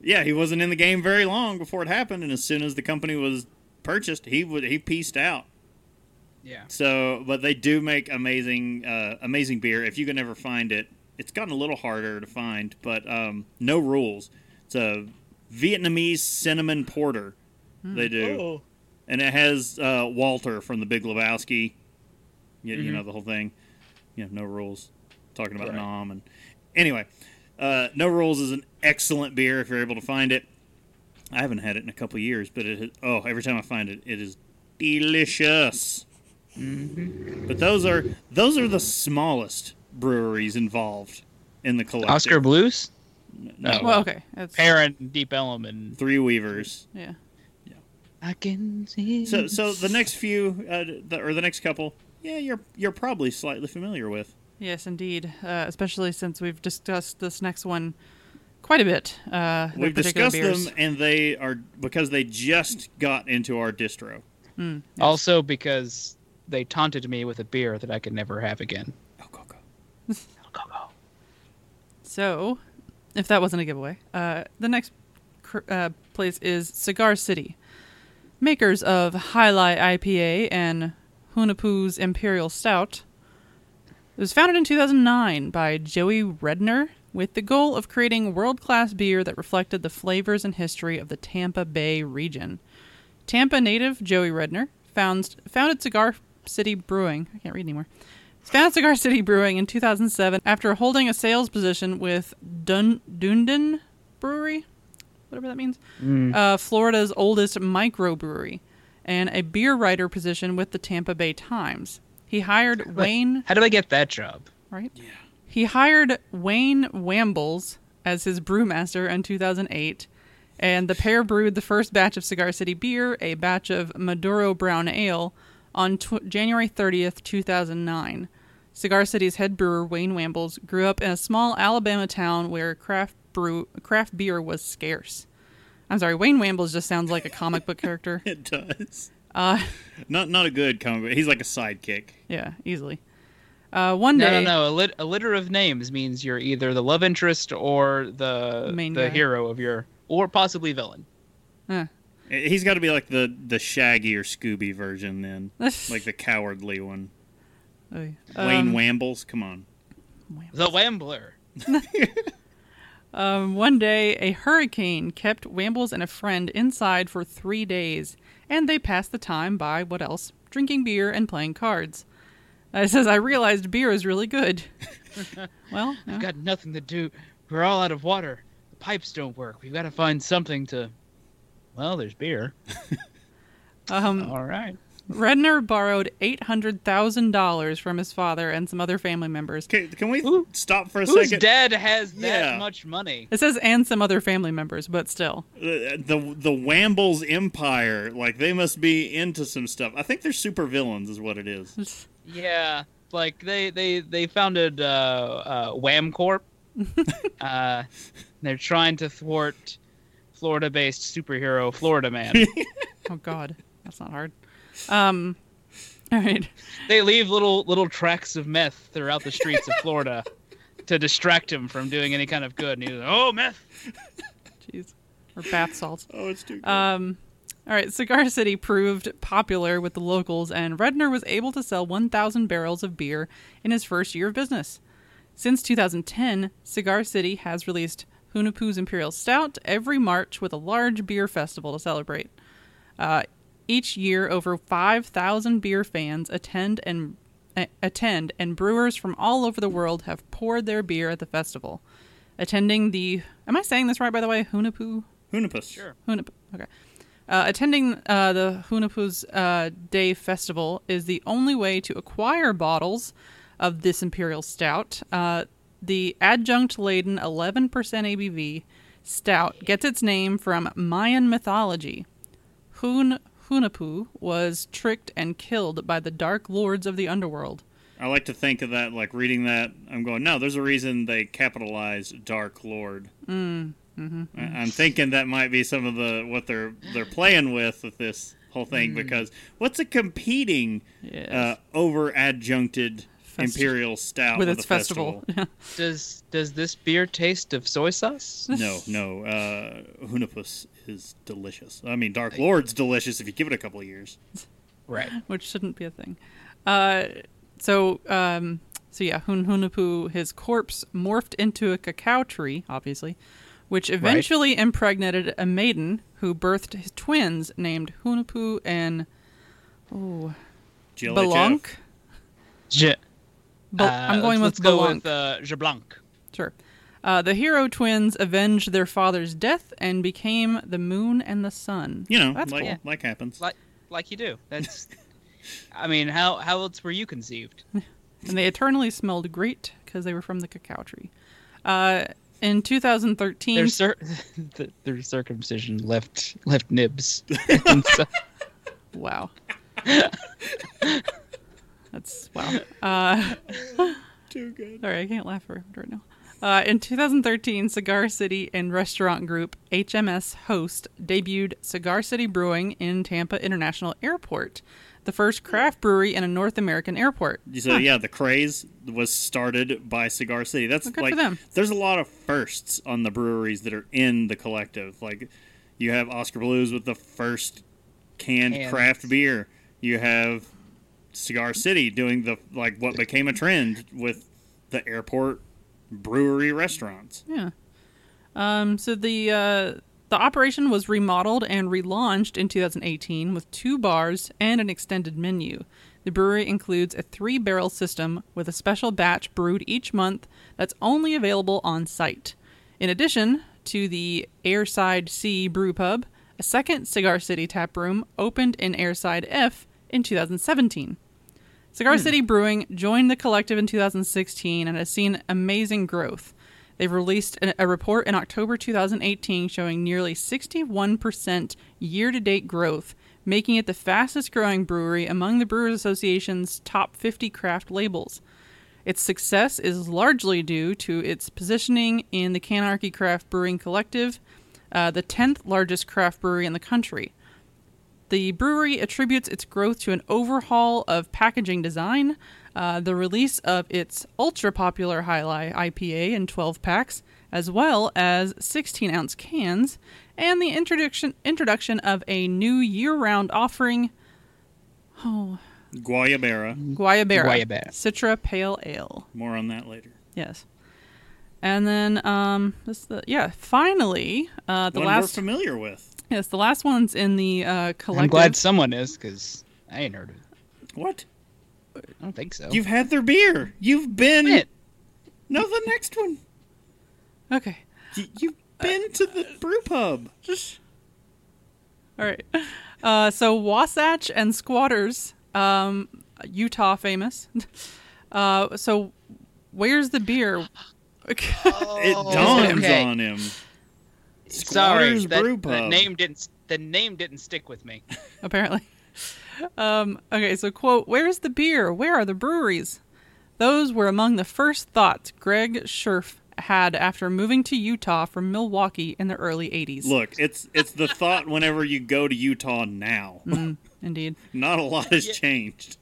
Yeah, he wasn't in the game very long before it happened, and as soon as the company was purchased, he would he peaced out. Yeah. So, but they do make amazing, uh, amazing beer. If you can ever find it, it's gotten a little harder to find, but um, No Rules. It's a Vietnamese cinnamon porter. Mm. They do, oh. And it has uh, Walter from The Big Lebowski. You, mm-hmm. you know the whole thing. You know, No Rules. Talking about right. Nom and anyway, uh, No Rules is an excellent beer if you're able to find it. I haven't had it in a couple of years, but it has, oh, every time I find it, it is delicious. Mm-hmm. But those are those are the smallest breweries involved. in the collective. Oscar Blues? No. Well, okay. That's... Perrin, Deep Ellum, and Three Weavers. Yeah. Yeah. I can see. So, so the next few, uh, the, or the next couple, yeah, you're you're probably slightly familiar with. Yes, indeed. Uh, especially since we've discussed this next one quite a bit. Uh, we've discussed beers. them, and they are because they just got into our distro. Mm, yes. Also, because they taunted me with a beer that I could never have again. Oh, go go! Oh, go go! So. If that wasn't a giveaway, uh, the next cr- uh, place is Cigar City, makers of High Lie I P A and Hunahpu's Imperial Stout. It was founded in two thousand nine by Joey Redner with the goal of creating world-class beer that reflected the flavors and history of the Tampa Bay region. Tampa native Joey Redner found, founded Cigar City Brewing. I can't read anymore. Founded Cigar City Brewing in two thousand seven after holding a sales position with Dun- Dunedin Brewery, whatever that means, mm. uh, Florida's oldest microbrewery, and a beer writer position with the Tampa Bay Times. He hired Wait, Wayne... How do I get that job? Right? Yeah. He hired Wayne Wambles as his brewmaster in two thousand eight, and the pair brewed the first batch of Cigar City beer, a batch of Maduro Brown Ale, on tw- January thirtieth, two thousand nine. Cigar City's head brewer, Wayne Wambles, grew up in a small Alabama town where craft brew craft beer was scarce. I'm sorry, Wayne Wambles just sounds like a comic book character. It does. Uh, not not a good comic book. He's like a sidekick. Yeah, easily. Uh, one no, day... No, no, no. A, lit- a litter of names means you're either the love interest or the Main the guy. hero of your... Or possibly villain. Huh. He's got to be like the, the Shaggy or Scooby version then. Like the cowardly one. Oh, yeah. Wayne um, Wambles, come on. Wambles. The Wambler. um, one day, a hurricane kept Wambles and a friend inside for three days, and they passed the time by, what else, drinking beer and playing cards. Uh, it says, I realized beer is really good. Well, no. I've got nothing to do. We're all out of water. The pipes don't work. We've got to find something to... Well, there's beer. um, all right. Redner borrowed eight hundred thousand dollars from his father and some other family members. Can, can we Ooh. stop for a Who's second? Whose dad has that yeah. much money? It says and some other family members, but still. The, the the Wambles Empire, like they must be into some stuff. I think they're super villains is what it is. Yeah, like they, they, they founded uh, uh, Wham Corp. uh, they're trying to thwart Florida-based superhero Florida Man. Oh, God. That's not hard. Um, all right. They leave little little tracks of meth throughout the streets of Florida to distract him from doing any kind of good. And he's like, oh, meth. Jeez. Or bath salts. Oh, it's too good. Um, all right. Cigar City proved popular with the locals, and Redner was able to sell one thousand barrels of beer in his first year of business. Since two thousand ten, Cigar City has released Hunahpu's Imperial Stout every March with a large beer festival to celebrate. Uh, Each year, over five thousand beer fans attend and uh, attend, and brewers from all over the world have poured their beer at the festival. Attending the... Am I saying this right, by the way? Hunahpu? Hunahpu's. Sure. Hunahpu. Okay. Uh, attending uh, the Hunahpu's uh, Day Festival is the only way to acquire bottles of this Imperial Stout. Uh, the adjunct-laden eleven percent A B V stout gets its name from Mayan mythology. Hun... Hunahpu was tricked and killed by the dark lords of the underworld. I like to think of that, like reading that, I'm going, no, there's a reason they capitalized dark lord. Mm, mm-hmm, mm. I'm thinking that might be some of the what they're they're playing with with this whole thing, mm. because what's a competing yes. uh, over-adjuncted Festi- Imperial Stout with its festival? festival. does does this beer taste of soy sauce? No, no. Uh, Hunahpu's is delicious. I mean, Dark Lord's delicious if you give it a couple of years. Right. Which shouldn't be a thing. Uh, so, um, so yeah, Hun- Hunahpu, his corpse morphed into a cacao tree, obviously, which eventually right. impregnated a maiden who birthed his twins named Hunahpu and oh, Belonk. Je- Be- uh, I'm going let's, with let's go with uh, Jablanc. Sure. Uh, the hero twins avenged their father's death and became the moon and the sun. You know, That's like, cool. like happens. Like, like you do. That's. I mean, how how else were you conceived? And they eternally smelled great because they were from the cacao tree. Uh, in two thousand thirteen, their, cir- their circumcision left left nibs. so- wow, that's wow. Uh, Too good. Sorry, I can't laugh for right now. Uh, in two thousand thirteen, Cigar City and restaurant group H M S Host debuted Cigar City Brewing in Tampa International Airport, the first craft brewery in a North American airport. So, huh. yeah, the craze was started by Cigar City. That's well, good like, for them. There's a lot of firsts on the breweries that are in the collective. Like, you have Oscar Blues with the first canned Cans. craft beer. You have Cigar City doing the like what became a trend with the airport brewery restaurants. Yeah. Um, so the uh, the operation was remodeled and relaunched in two thousand eighteen with two bars and an extended menu. The brewery includes a three-barrel system with a special batch brewed each month that's only available on site. In addition to the Airside C Brew Pub, a second Cigar City tap room opened in Airside F in two thousand seventeen. Cigar hmm. City Brewing joined the collective in two thousand sixteen and has seen amazing growth. They've released a report in October two thousand eighteen showing nearly sixty-one percent year-to-date growth, making it the fastest-growing brewery among the Brewers Association's top fifty craft labels. Its success is largely due to its positioning in the Canarchy Craft Brewing Collective, uh, the tenth largest craft brewery in the country. The brewery attributes its growth to an overhaul of packaging design, uh, the release of its ultra-popular High Life I P A in twelve packs, as well as sixteen-ounce cans, and the introduction introduction of a new year-round offering, oh, Guayabera. Guayabera. Guayabera. Citra Pale Ale. More on that later. Yes. And then, um, this the, yeah, finally, uh, the one last... One we're familiar with. Yes, the last one's in the uh, collective. I'm glad someone is, because I ain't heard of it. What? I don't think so. You've had their beer. You've been... It. No, the next one. Okay. Y- you've been uh, to the uh, brew pub. Just... All right. Uh, so Wasatch and Squatters, um, Utah famous. Uh, so where's the beer? oh, it dawns okay. on him. Squatters Sorry, that, that name didn't the name didn't stick with me. Apparently. Um, okay, so quote, "Where's the beer? Where are the breweries?" Those were among the first thoughts Greg Scherf had after moving to Utah from Milwaukee in the early eighties. Look, it's it's the thought whenever you go to Utah now. Mm, indeed. Not a lot has yeah. changed.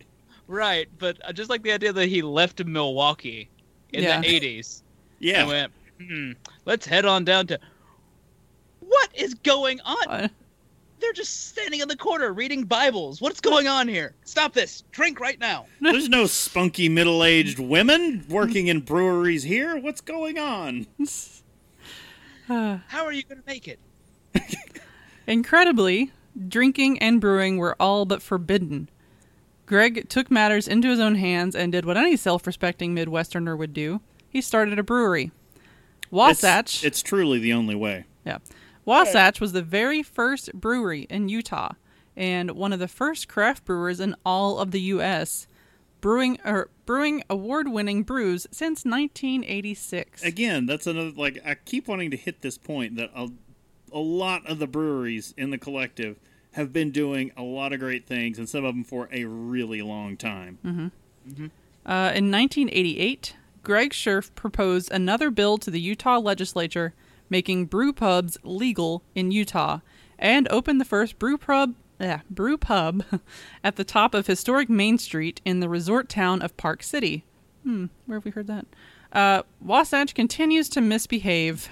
Right, but I just like the idea that he left Milwaukee in yeah. the eighties. Yeah. And went, hmm, let's head on down to... What is going on? Uh, They're just standing in the corner reading Bibles. What's going on here? Stop this. Drink right now. There's no spunky middle-aged women working in breweries here. What's going on? Uh, How are you going to make it? Incredibly, drinking and brewing were all but forbidden. Greg took matters into his own hands and did what any self-respecting Midwesterner would do. He started a brewery. Wasatch... It's, it's truly the only way. Yeah. Wasatch was the very first brewery in Utah and one of the first craft brewers in all of the U S, brewing er, brewing award-winning brews since nineteen eighty-six. Again, that's another, like, I keep wanting to hit this point that a, a lot of the breweries in the collective have been doing a lot of great things, and some of them for a really long time. Mm-hmm. Mm-hmm. Uh, in nineteen eighty-eight, Greg Scherf proposed another bill to the Utah legislature making brew pubs legal in Utah, and opened the first brew pub, uh, brew pub at the top of historic Main Street in the resort town of Park City. Hmm, where have we heard that? Uh, Wasatch continues to misbehave,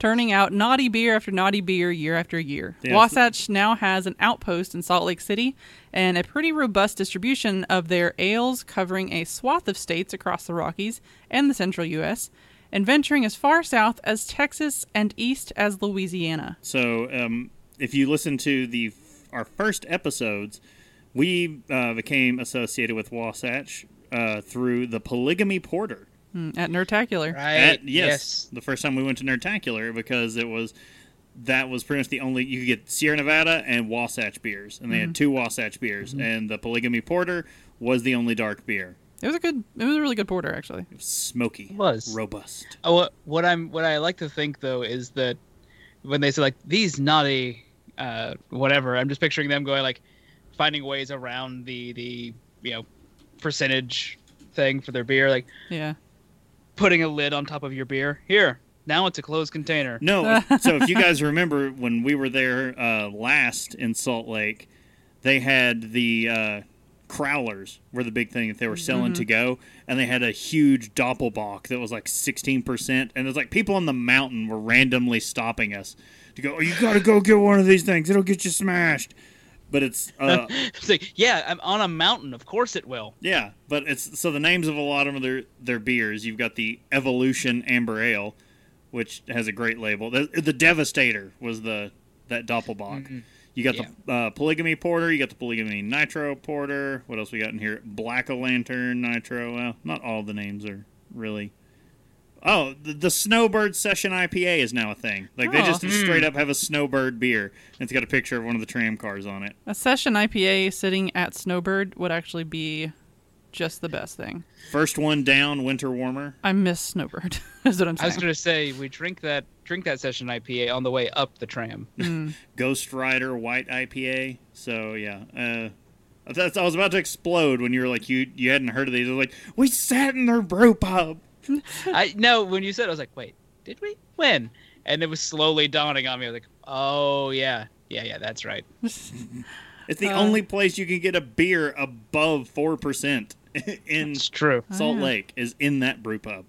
turning out naughty beer after naughty beer year after year. Yes. Wasatch now has an outpost in Salt Lake City and a pretty robust distribution of their ales covering a swath of states across the Rockies and the central U S, and venturing as far south as Texas and east as Louisiana. So, um, if you listen to the our first episodes, we uh, became associated with Wasatch uh, through the Polygamy Porter. Mm, at Nerdtacular. Right. At, yes, yes. The first time we went to Nerdtacular, because it was that was pretty much the only... You could get Sierra Nevada and Wasatch beers, and they mm-hmm. had two Wasatch beers, mm-hmm. and the Polygamy Porter was the only dark beer. It was a good. It was a really good porter, actually. It was smoky. It was robust. Oh, what I'm what I like to think though is that when they say like these naughty uh, whatever, I'm just picturing them going like finding ways around the the you know percentage thing for their beer, like yeah, putting a lid on top of your beer. Here, now it's a closed container. No, so if you guys remember when we were there uh, last in Salt Lake, they had the. Uh, Crowlers were the big thing that they were selling mm-hmm. to go, and they had a huge doppelbock that was like sixteen percent, and it was like people on the mountain were randomly stopping us to go, oh, you gotta go get one of these things, it'll get you smashed. But it's uh it's like, yeah, I'm on a mountain, of course it will. Yeah, but it's so the names of a lot of their their beers, you've got the Evolution Amber Ale, which has a great label. The, the Devastator was the that doppelbock. Mm-hmm. You got yeah. the uh, Polygamy Porter. You got the Polygamy Nitro Porter. What else we got in here? Black-O-Lantern Nitro. Well, not all the names are really... Oh, the, the Snowbird Session I P A is now a thing. Like, oh. they just mm. straight up have a Snowbird beer. And it's got a picture of one of the tram cars on it. A Session I P A sitting at Snowbird would actually be just the best thing. First one down, winter warmer. I miss Snowbird, is what I'm saying. I was going to say, we drink that... drink that Session I P A on the way up the tram. Mm. Ghost Rider White I P A. So yeah, uh, that's, I was about to explode when you were like, you you hadn't heard of these. I was like, we sat in their brew pub. I no, when you said, I was like, wait, did we? When? And it was slowly dawning on me. I was like, oh yeah, yeah, yeah, that's right. It's the uh, only place you can get a beer above four percent in true. Salt oh, yeah. Lake is in that brew pub.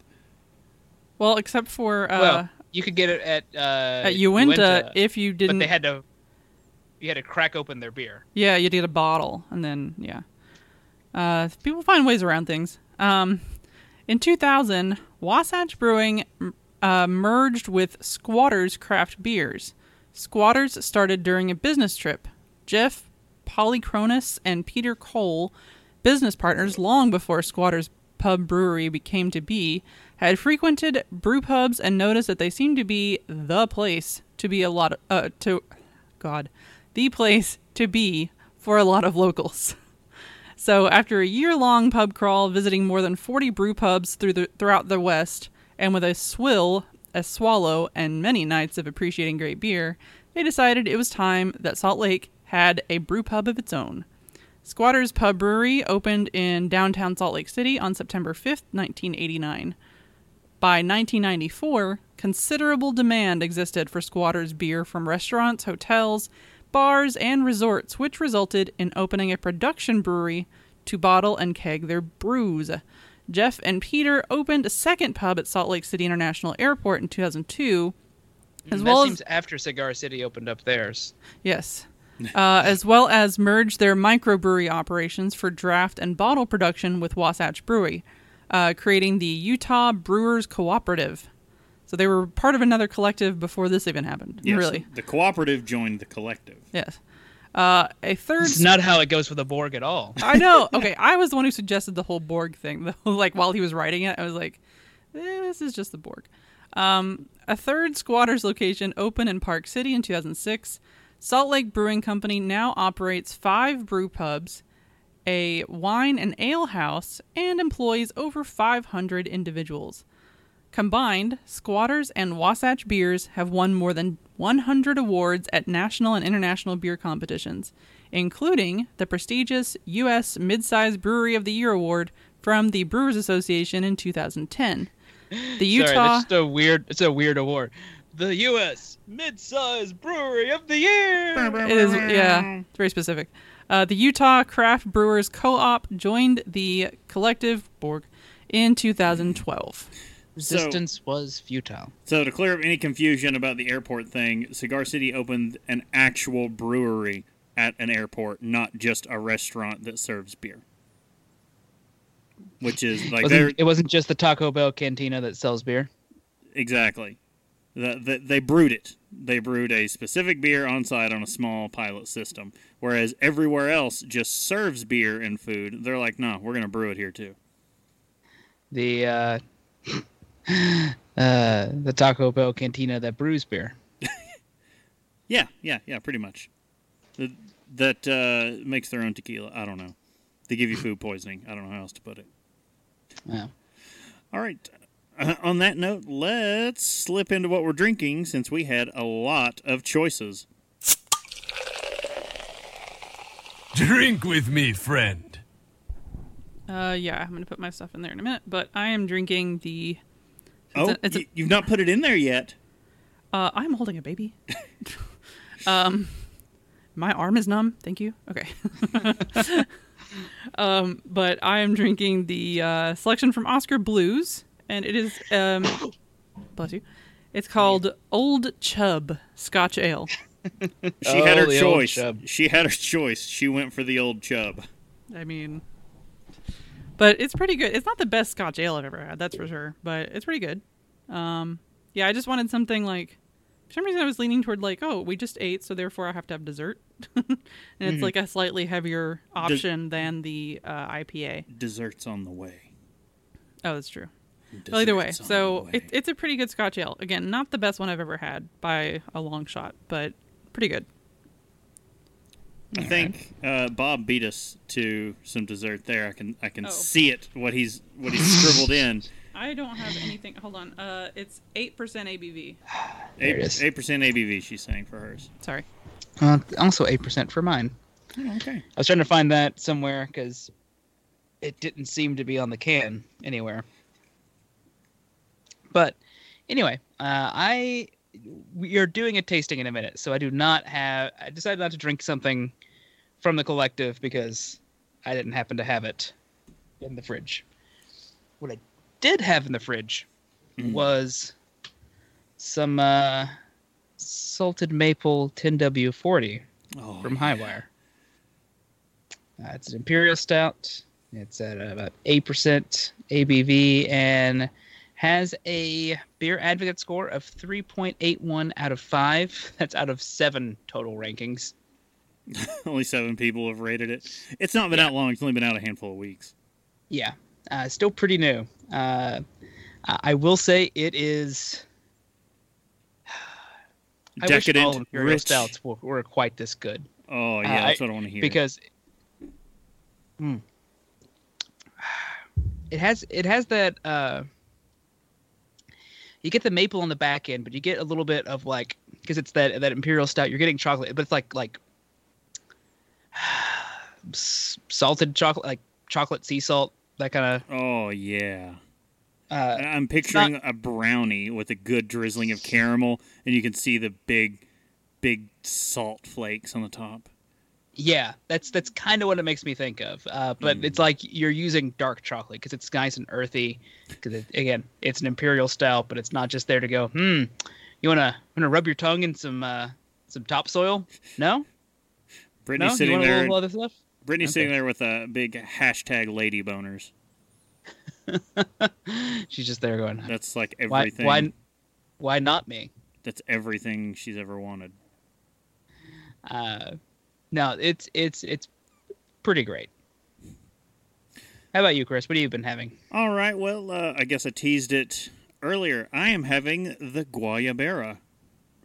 Well, except for. Uh, well, You could get it at uh, at Uinta, Uinta if you didn't. But they had to, you had to crack open their beer. Yeah, you'd get a bottle, and then yeah, uh, people find ways around things. Um, in two thousand, Wasatch Brewing uh, merged with Squatters Craft Beers. Squatters started during a business trip. Jeff Polychronis and Peter Cole, business partners long before Squatters Pub Brewery became to be, had frequented brew pubs and noticed that they seemed to be the place to be a lot of, uh, to, God, the place to be for a lot of locals. So after a year-long pub crawl, visiting more than forty brew pubs through the, throughout the West, and with a swill, a swallow, and many nights of appreciating great beer, they decided it was time that Salt Lake had a brew pub of its own. Squatters Pub Brewery opened in downtown Salt Lake City on September fifth, nineteen eighty-nine. By nineteen ninety-four, considerable demand existed for Squatters beer from restaurants, hotels, bars, and resorts, which resulted in opening a production brewery to bottle and keg their brews. Jeff and Peter opened a second pub at Salt Lake City International Airport in two thousand two. As that well seems as, after Cigar City opened up theirs. Yes. Uh, as well as merged their microbrewery operations for draft and bottle production with Wasatch Brewery. Uh, creating the Utah Brewers Cooperative. So they were part of another collective before this even happened. Yes, really. The cooperative joined the collective. Yes. Uh, a third... It's not how it goes with the Borg at all. I know. Okay, I was the one who suggested the whole Borg thing, though. Like, while he was writing it, I was like, eh, this is just the Borg. Um, a third Squatters location opened in Park City in two thousand six. Salt Lake Brewing Company now operates five brew pubs, a wine and ale house, and employs over five hundred individuals. Combined, Squatters and Wasatch Beers have won more than one hundred awards at national and international beer competitions, including the prestigious U S Midsize Brewery of the Year Award from the Brewers Association in two thousand ten. The Utah... Sorry, that's just a weird, it's a weird award. The U S Midsize Brewery of the Year! It is, yeah, it's very specific. Uh, the Utah Craft Brewers Co-op joined the collective Borg in two thousand twelve. Resistance so, was futile. So to clear up any confusion about the airport thing, Cigar City opened an actual brewery at an airport, not just a restaurant that serves beer. Which is like... Wasn't, it wasn't just the Taco Bell cantina that sells beer. Exactly. The, the, they brewed it. They brewed a specific beer on site on a small pilot system, whereas everywhere else just serves beer and food. They're like, no, we're going to brew it here too. The uh, uh, the Taco Bell cantina that brews beer. yeah, yeah, yeah, pretty much. The, that uh, makes their own tequila. I don't know. They give you food poisoning. I don't know how else to put it. Yeah. All right. Uh, on that note, let's slip into what we're drinking, since we had a lot of choices. Drink with me, friend. Uh, yeah, I'm going to put my stuff in there in a minute, but I am drinking the... Oh, a, a, you've not put it in there yet. Uh, I'm holding a baby. um, my arm is numb. Thank you. Okay. um, but I am drinking the uh, selection from Oscar Blues, and it is um, bless you. It's called Old Chub Scotch Ale. she oh, had her choice. She had her choice. She went for the Old Chub. I mean. But it's pretty good. It's not the best Scotch ale I've ever had, that's for sure. But it's pretty good. Um, yeah, I just wanted something like... For some reason I was leaning toward like, oh, we just ate, so therefore I have to have dessert. and mm-hmm. It's like a slightly heavier option De- than the uh, I P A. Dessert's on the way. Oh, that's true. Dessert's well, either way. So it, it's a pretty good Scotch ale. Again, not the best one I've ever had by a long shot, but pretty good. I think uh, Bob beat us to some dessert there. I can I can oh. see it what he's what he's scribbled in. I don't have anything. Hold on. Uh, it's eight percent A B V. Eight percent A B V. She's saying for hers. Sorry. Uh, also eight percent for mine. Oh, okay. I was trying to find that somewhere because it didn't seem to be on the can anywhere. But anyway, uh, I we are doing a tasting in a minute, so I do not have. I decided not to drink something from the collective because I didn't happen to have it in the fridge. What I did have in the fridge mm. was some uh, salted maple ten W forty oh, from Highwire. Yeah. Uh, it's an Imperial Stout. It's at uh, about eight percent A B V and has a Beer Advocate score of three point eight one out of five. That's out of seven total rankings. Only seven people have rated it. It's not been yeah. out long. It's only been out a handful of weeks. Yeah. Uh, still pretty new. Uh, I will say it is... I Decadent, wish all Imperial Stouts were, were quite this good. Oh, yeah. Uh, that's what I want to hear. Because... Mm, it has it has that... Uh, you get the maple on the back end, but you get a little bit of like... Because it's that, that Imperial Stout. You're getting chocolate, but it's like like... salted chocolate, like chocolate sea salt, that kind of... Oh, yeah. Uh, I'm picturing not... a brownie with a good drizzling of caramel, and you can see the big, big salt flakes on the top. Yeah, that's that's kind of what it makes me think of. Uh, but mm. it's like you're using dark chocolate, because it's nice and earthy. Because, it, again, it's an Imperial Stout, but it's not just there to go, hmm, you want to wanna rub your tongue in some uh, some topsoil? No? Brittany's no? sitting there. Little, little Brittany's okay. sitting there with a big hashtag lady boners. She's just there going. That's like everything. Why, why? Why not me? That's everything she's ever wanted. Uh, no, it's it's it's pretty great. How about you, Chris? What have you been having? All right. Well, uh, I guess I teased it earlier. I am having the Guayabera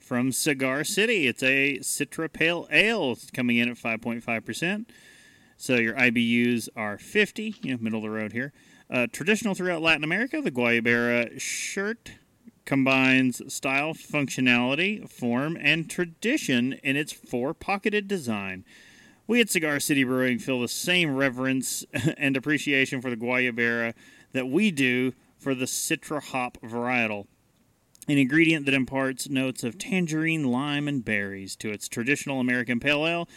from Cigar City. It's a Citra Pale Ale. It's coming in at five point five percent. So your I B Us are fifty, you know, middle of the road here. Uh, traditional throughout Latin America, the Guayabera shirt combines style, functionality, form, and tradition in its four-pocketed design. We at Cigar City Brewing feel the same reverence and appreciation for the Guayabera that we do for the Citra hop varietal, an ingredient that imparts notes of tangerine, lime, and berries to its traditional American pale ale.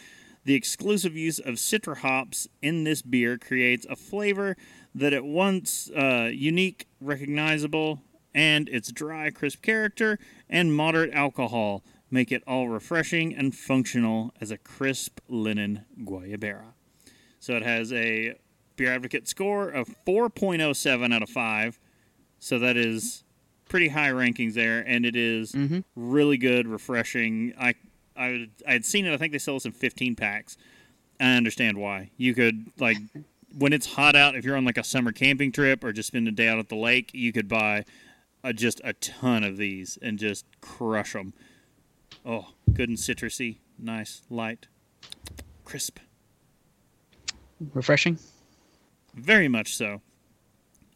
The exclusive use of Citra hops in this beer creates a flavor that at once uh, unique, recognizable, and its dry, crisp character and moderate alcohol make it all refreshing and functional as a crisp linen Guayabera. So it has a Beer Advocate score of four point oh seven out of five, so that is... pretty high rankings there, and it is mm-hmm. really good, refreshing. I, I, I had seen it. I think they sell this in fifteen packs. I understand why. You could, like, when it's hot out, if you're on like a summer camping trip or just spend a day out at the lake, you could buy a, just a ton of these and just crush them. Oh, good and citrusy, nice, light, crisp, refreshing. Very much so.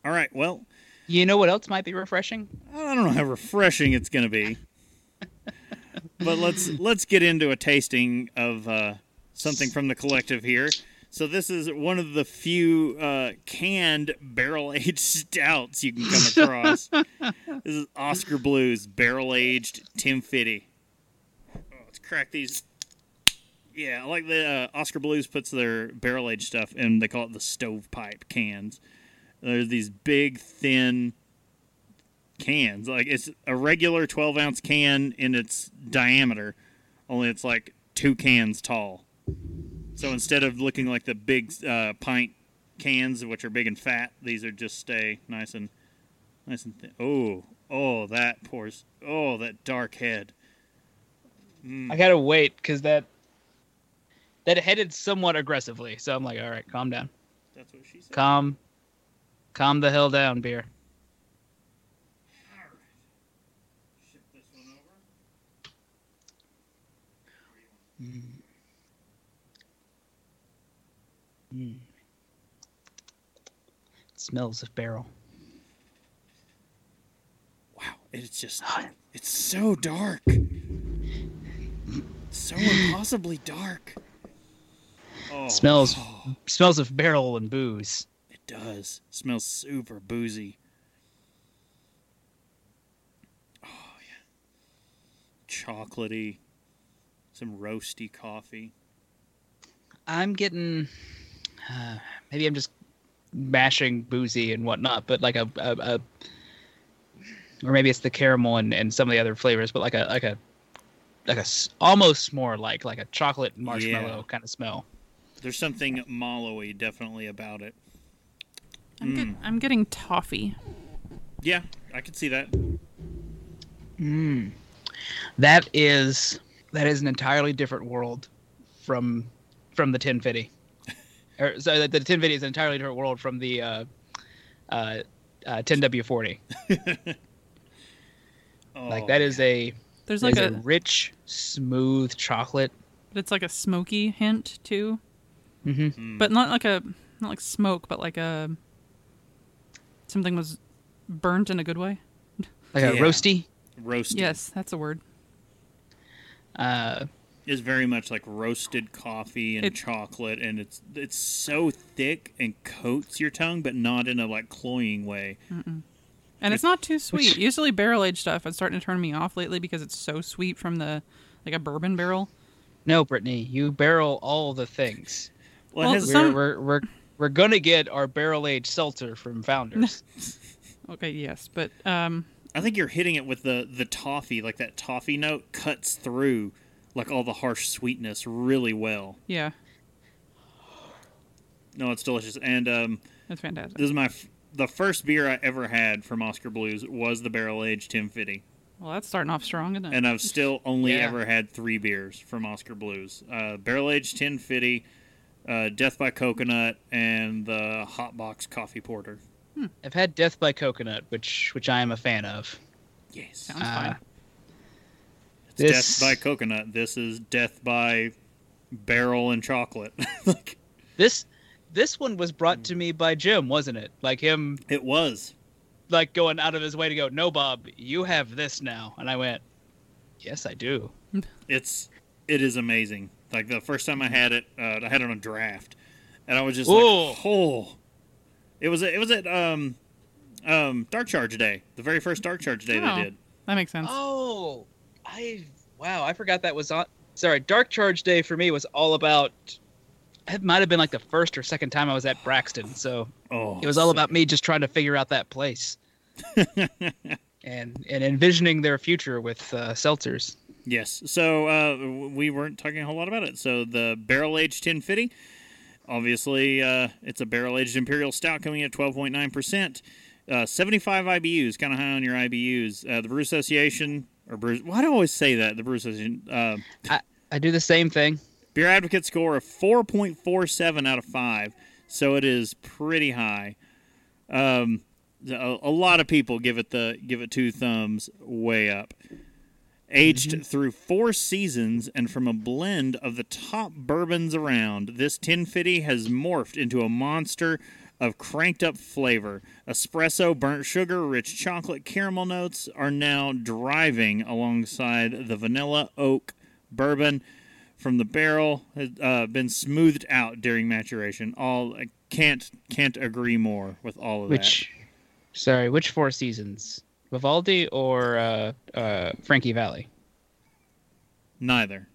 All right, well. You know what else might be refreshing? I don't know how refreshing it's going to be. But let's let's get into a tasting of uh, something from the collective here. So this is one of the few uh, canned barrel-aged stouts you can come across. This is Oscar Blues Barrel-Aged Ten FIDY. Oh, let's crack these. Yeah, I like the uh, Oscar Blues puts their barrel-aged stuff, and they call it the stovepipe cans. There's these big, thin cans. Like, it's a regular twelve-ounce can in its diameter, only it's like two cans tall. So instead of looking like the big uh, pint cans, which are big and fat, these are just stay nice and nice and thin. Oh, oh, that pours. Oh, that dark head. Mm. I gotta wait because that that headed somewhat aggressively. So I'm like, all right, calm down. That's what she said. Calm, calm the hell down, beer. Mm. Mm. It smells of barrel. Wow, it's just, it's so dark. So impossibly dark. Oh. It smells, oh. smells of barrel and booze. It does. It smells super boozy. Oh, yeah. Chocolatey. Some roasty coffee. I'm getting, uh, maybe I'm just mashing boozy and whatnot, but like a, a, a or maybe it's the caramel and, and some of the other flavors, but like a, like a, like a, almost more like, like a chocolate marshmallow yeah. kind of smell. There's something mallowy definitely about it. I'm, mm. get, I'm getting toffee. Yeah, I could see that. Mm. That is... That is an entirely different world from from the Ten Fiddy. or so the, the Ten Fiddy is an entirely different world from the uh, uh, uh, ten W forty. oh, like that is a there's like a, a rich, smooth chocolate. But it's like a smoky hint too, mm-hmm. but not like a not like smoke, but like a something was burnt in a good way. Like a yeah. roasty. Roasty. Yes, that's a word. Uh, it's very much like roasted coffee and it, chocolate, and it's it's so thick and coats your tongue, but not in a like cloying way. Mm-mm. And it's, it's not too sweet. Usually barrel-aged stuff is starting to turn me off lately because it's so sweet from the like a bourbon barrel. No, Brittany, you barrel all the things. Well, well, some... we're, we're we're we're gonna get our barrel-aged seltzer from Founders. Okay, yes, but um. I think you're hitting it with the, the toffee, like that toffee note cuts through like all the harsh sweetness really well. Yeah. No, it's delicious. And um, that's fantastic. This is my f- the first beer I ever had from Oscar Blues was the barrel-aged Ten FIDY. Well, that's starting off strong, isn't it? And I've still only yeah. ever had three beers from Oscar Blues. Uh, barrel-aged Ten FIDY, uh, Death by Coconut, and the Hot Box Coffee Porter. Hmm. I've had Death by Coconut, which which I am a fan of. Yes. Sounds uh, fine. It's this... Death by Coconut. This is Death by Barrel and Chocolate. like... This this one was brought to me by Jim, wasn't it? Like him... It was. Like going out of his way to go, no, Bob, you have this now. And I went, yes, I do. It's It is amazing. Like the first time I had it, uh, I had it on draft. And I was just Ooh. like, oh... It was it was at um, um, Dark Charge Day, the very first Dark Charge Day oh, they did. That makes sense. Oh, I wow, I forgot that was on. Sorry, Dark Charge Day for me was all about. It might have been like the first or second time I was at Braxton, so oh, it was all sick. about me just trying to figure out that place, and and envisioning their future with uh, seltzers. Yes, so uh, we weren't talking a whole lot about it. So the barrel-aged Ten FIDY. Obviously, uh, it's a barrel-aged Imperial Stout coming in at twelve point nine percent. Uh, seventy-five I B Us, kind of high on your I B Us. Uh, the Brew Association, or Brew... Why do I always say that, the Brew Association? Uh, I, I do the same thing. Beer Advocate score of four point four seven out of five, so it is pretty high. Um, a, a lot of people give it the give it two thumbs way up. Aged mm-hmm. through four seasons and from a blend of the top bourbons around, this Ten FIDY has morphed into a monster of cranked-up flavor. Espresso, burnt sugar, rich chocolate, caramel notes are now driving alongside the vanilla, oak, bourbon from the barrel has uh, been smoothed out during maturation. All I can't can't agree more with all of which, that. Sorry, which Four Seasons? Vivaldi or uh, uh, Frankie Valli? Neither.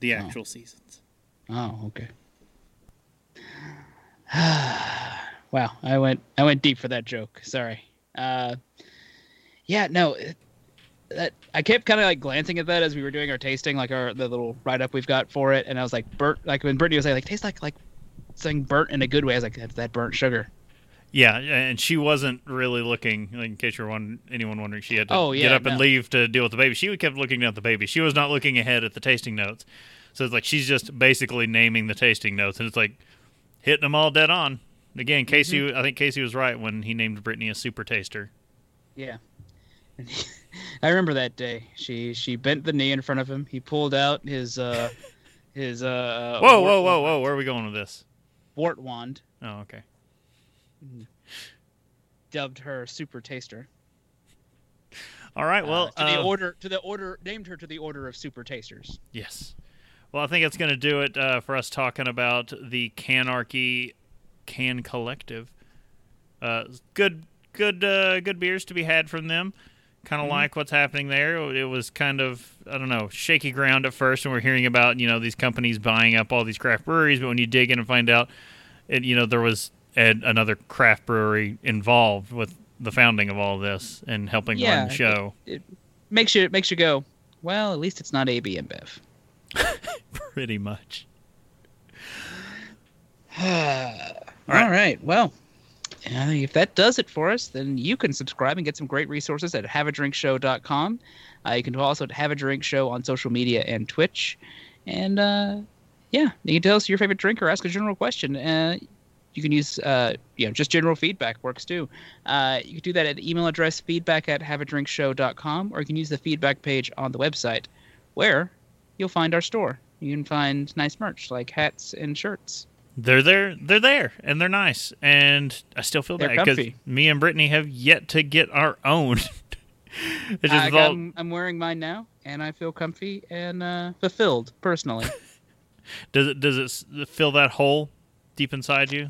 The actual oh. seasons. Oh, okay. Wow, I went I went deep for that joke. Sorry. Uh, yeah, no. It, that I kept kind of like glancing at that as we were doing our tasting, like our the little write up we've got for it, and I was like, burnt. Like when Brittany was like, like tastes like like saying burnt in a good way. I was like, that's that burnt sugar. Yeah, and she wasn't really looking. Like, in case you're one, anyone wondering, she had to oh, yeah, get up no. and leave to deal with the baby. She kept looking at the baby. She was not looking ahead at the tasting notes. So it's like she's just basically naming the tasting notes, and it's like hitting them all dead on. Again, Casey, mm-hmm. I think Casey was right when he named Brittany a super taster. Yeah. I remember that day. She she bent the knee in front of him. He pulled out his uh his uh. Whoa whoa whoa whoa! Where are we going with this? Wart wand. Oh, okay. Dubbed her super taster. All right. Well, uh, to the uh, order to the order named her to the order of super tasters. Yes. Well, I think that's going to do it uh, for us talking about the Canarchy Can Collective. Uh, good good uh, good beers to be had from them. Kind of mm-hmm. like what's happening there. It was kind of, I don't know, shaky ground at first, and we're hearing about, you know, these companies buying up all these craft breweries, but when you dig in and find out, it, you know, there was a, another craft brewery involved with the founding of all this and helping yeah, run the show. It, it makes you it makes you go, well, at least it's not A B InBev. Pretty much. all, right. all right, well. Uh, if that does it for us, then you can subscribe and get some great resources at have a drink show dot com. Uh, you can also Have a Drink Show on social media and Twitch. And, uh, yeah, you can tell us your favorite drink or ask a general question. Uh, you can use, uh, you know, just general feedback works too. Uh, you can do that at email address feedback at have a drink show dot com, or you can use the feedback page on the website where you'll find our store. You can find nice merch like hats and shirts. They're there, they're there, and they're nice, and I still feel they're bad because me and Brittany have yet to get our own. It's just I got, all... I'm wearing mine now, and I feel comfy and uh, fulfilled, personally. does it Does it fill that hole deep inside you?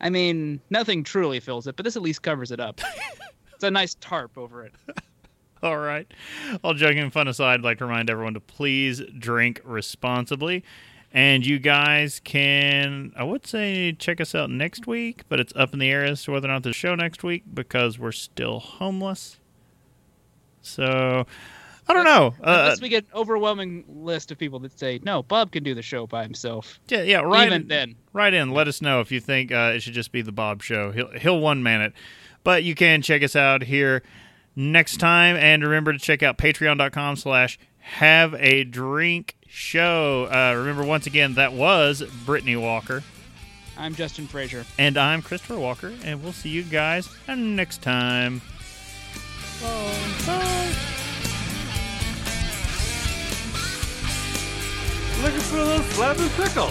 I mean, nothing truly fills it, but this at least covers it up. It's a nice tarp over it. All right. All joking and fun aside, I'd like to remind everyone to please drink responsibly. And you guys can, I would say, check us out next week, but it's up in the air as to whether or not there's a show next week because we're still homeless. So, I don't know. Unless uh, we get an overwhelming list of people that say, no, Bob can do the show by himself. Yeah, yeah, right. Even in, then. Right in. Let us know if you think uh, it should just be the Bob show. He'll, he'll one-man it. But you can check us out here next time. And remember to check out patreon.com slash have a drink. Show. Uh, remember, once again, that was Brittany Walker. I'm Justin Frazier. And I'm Christopher Walker, and we'll see you guys next time. Bye. Bye. Looking for a little slab and pickle.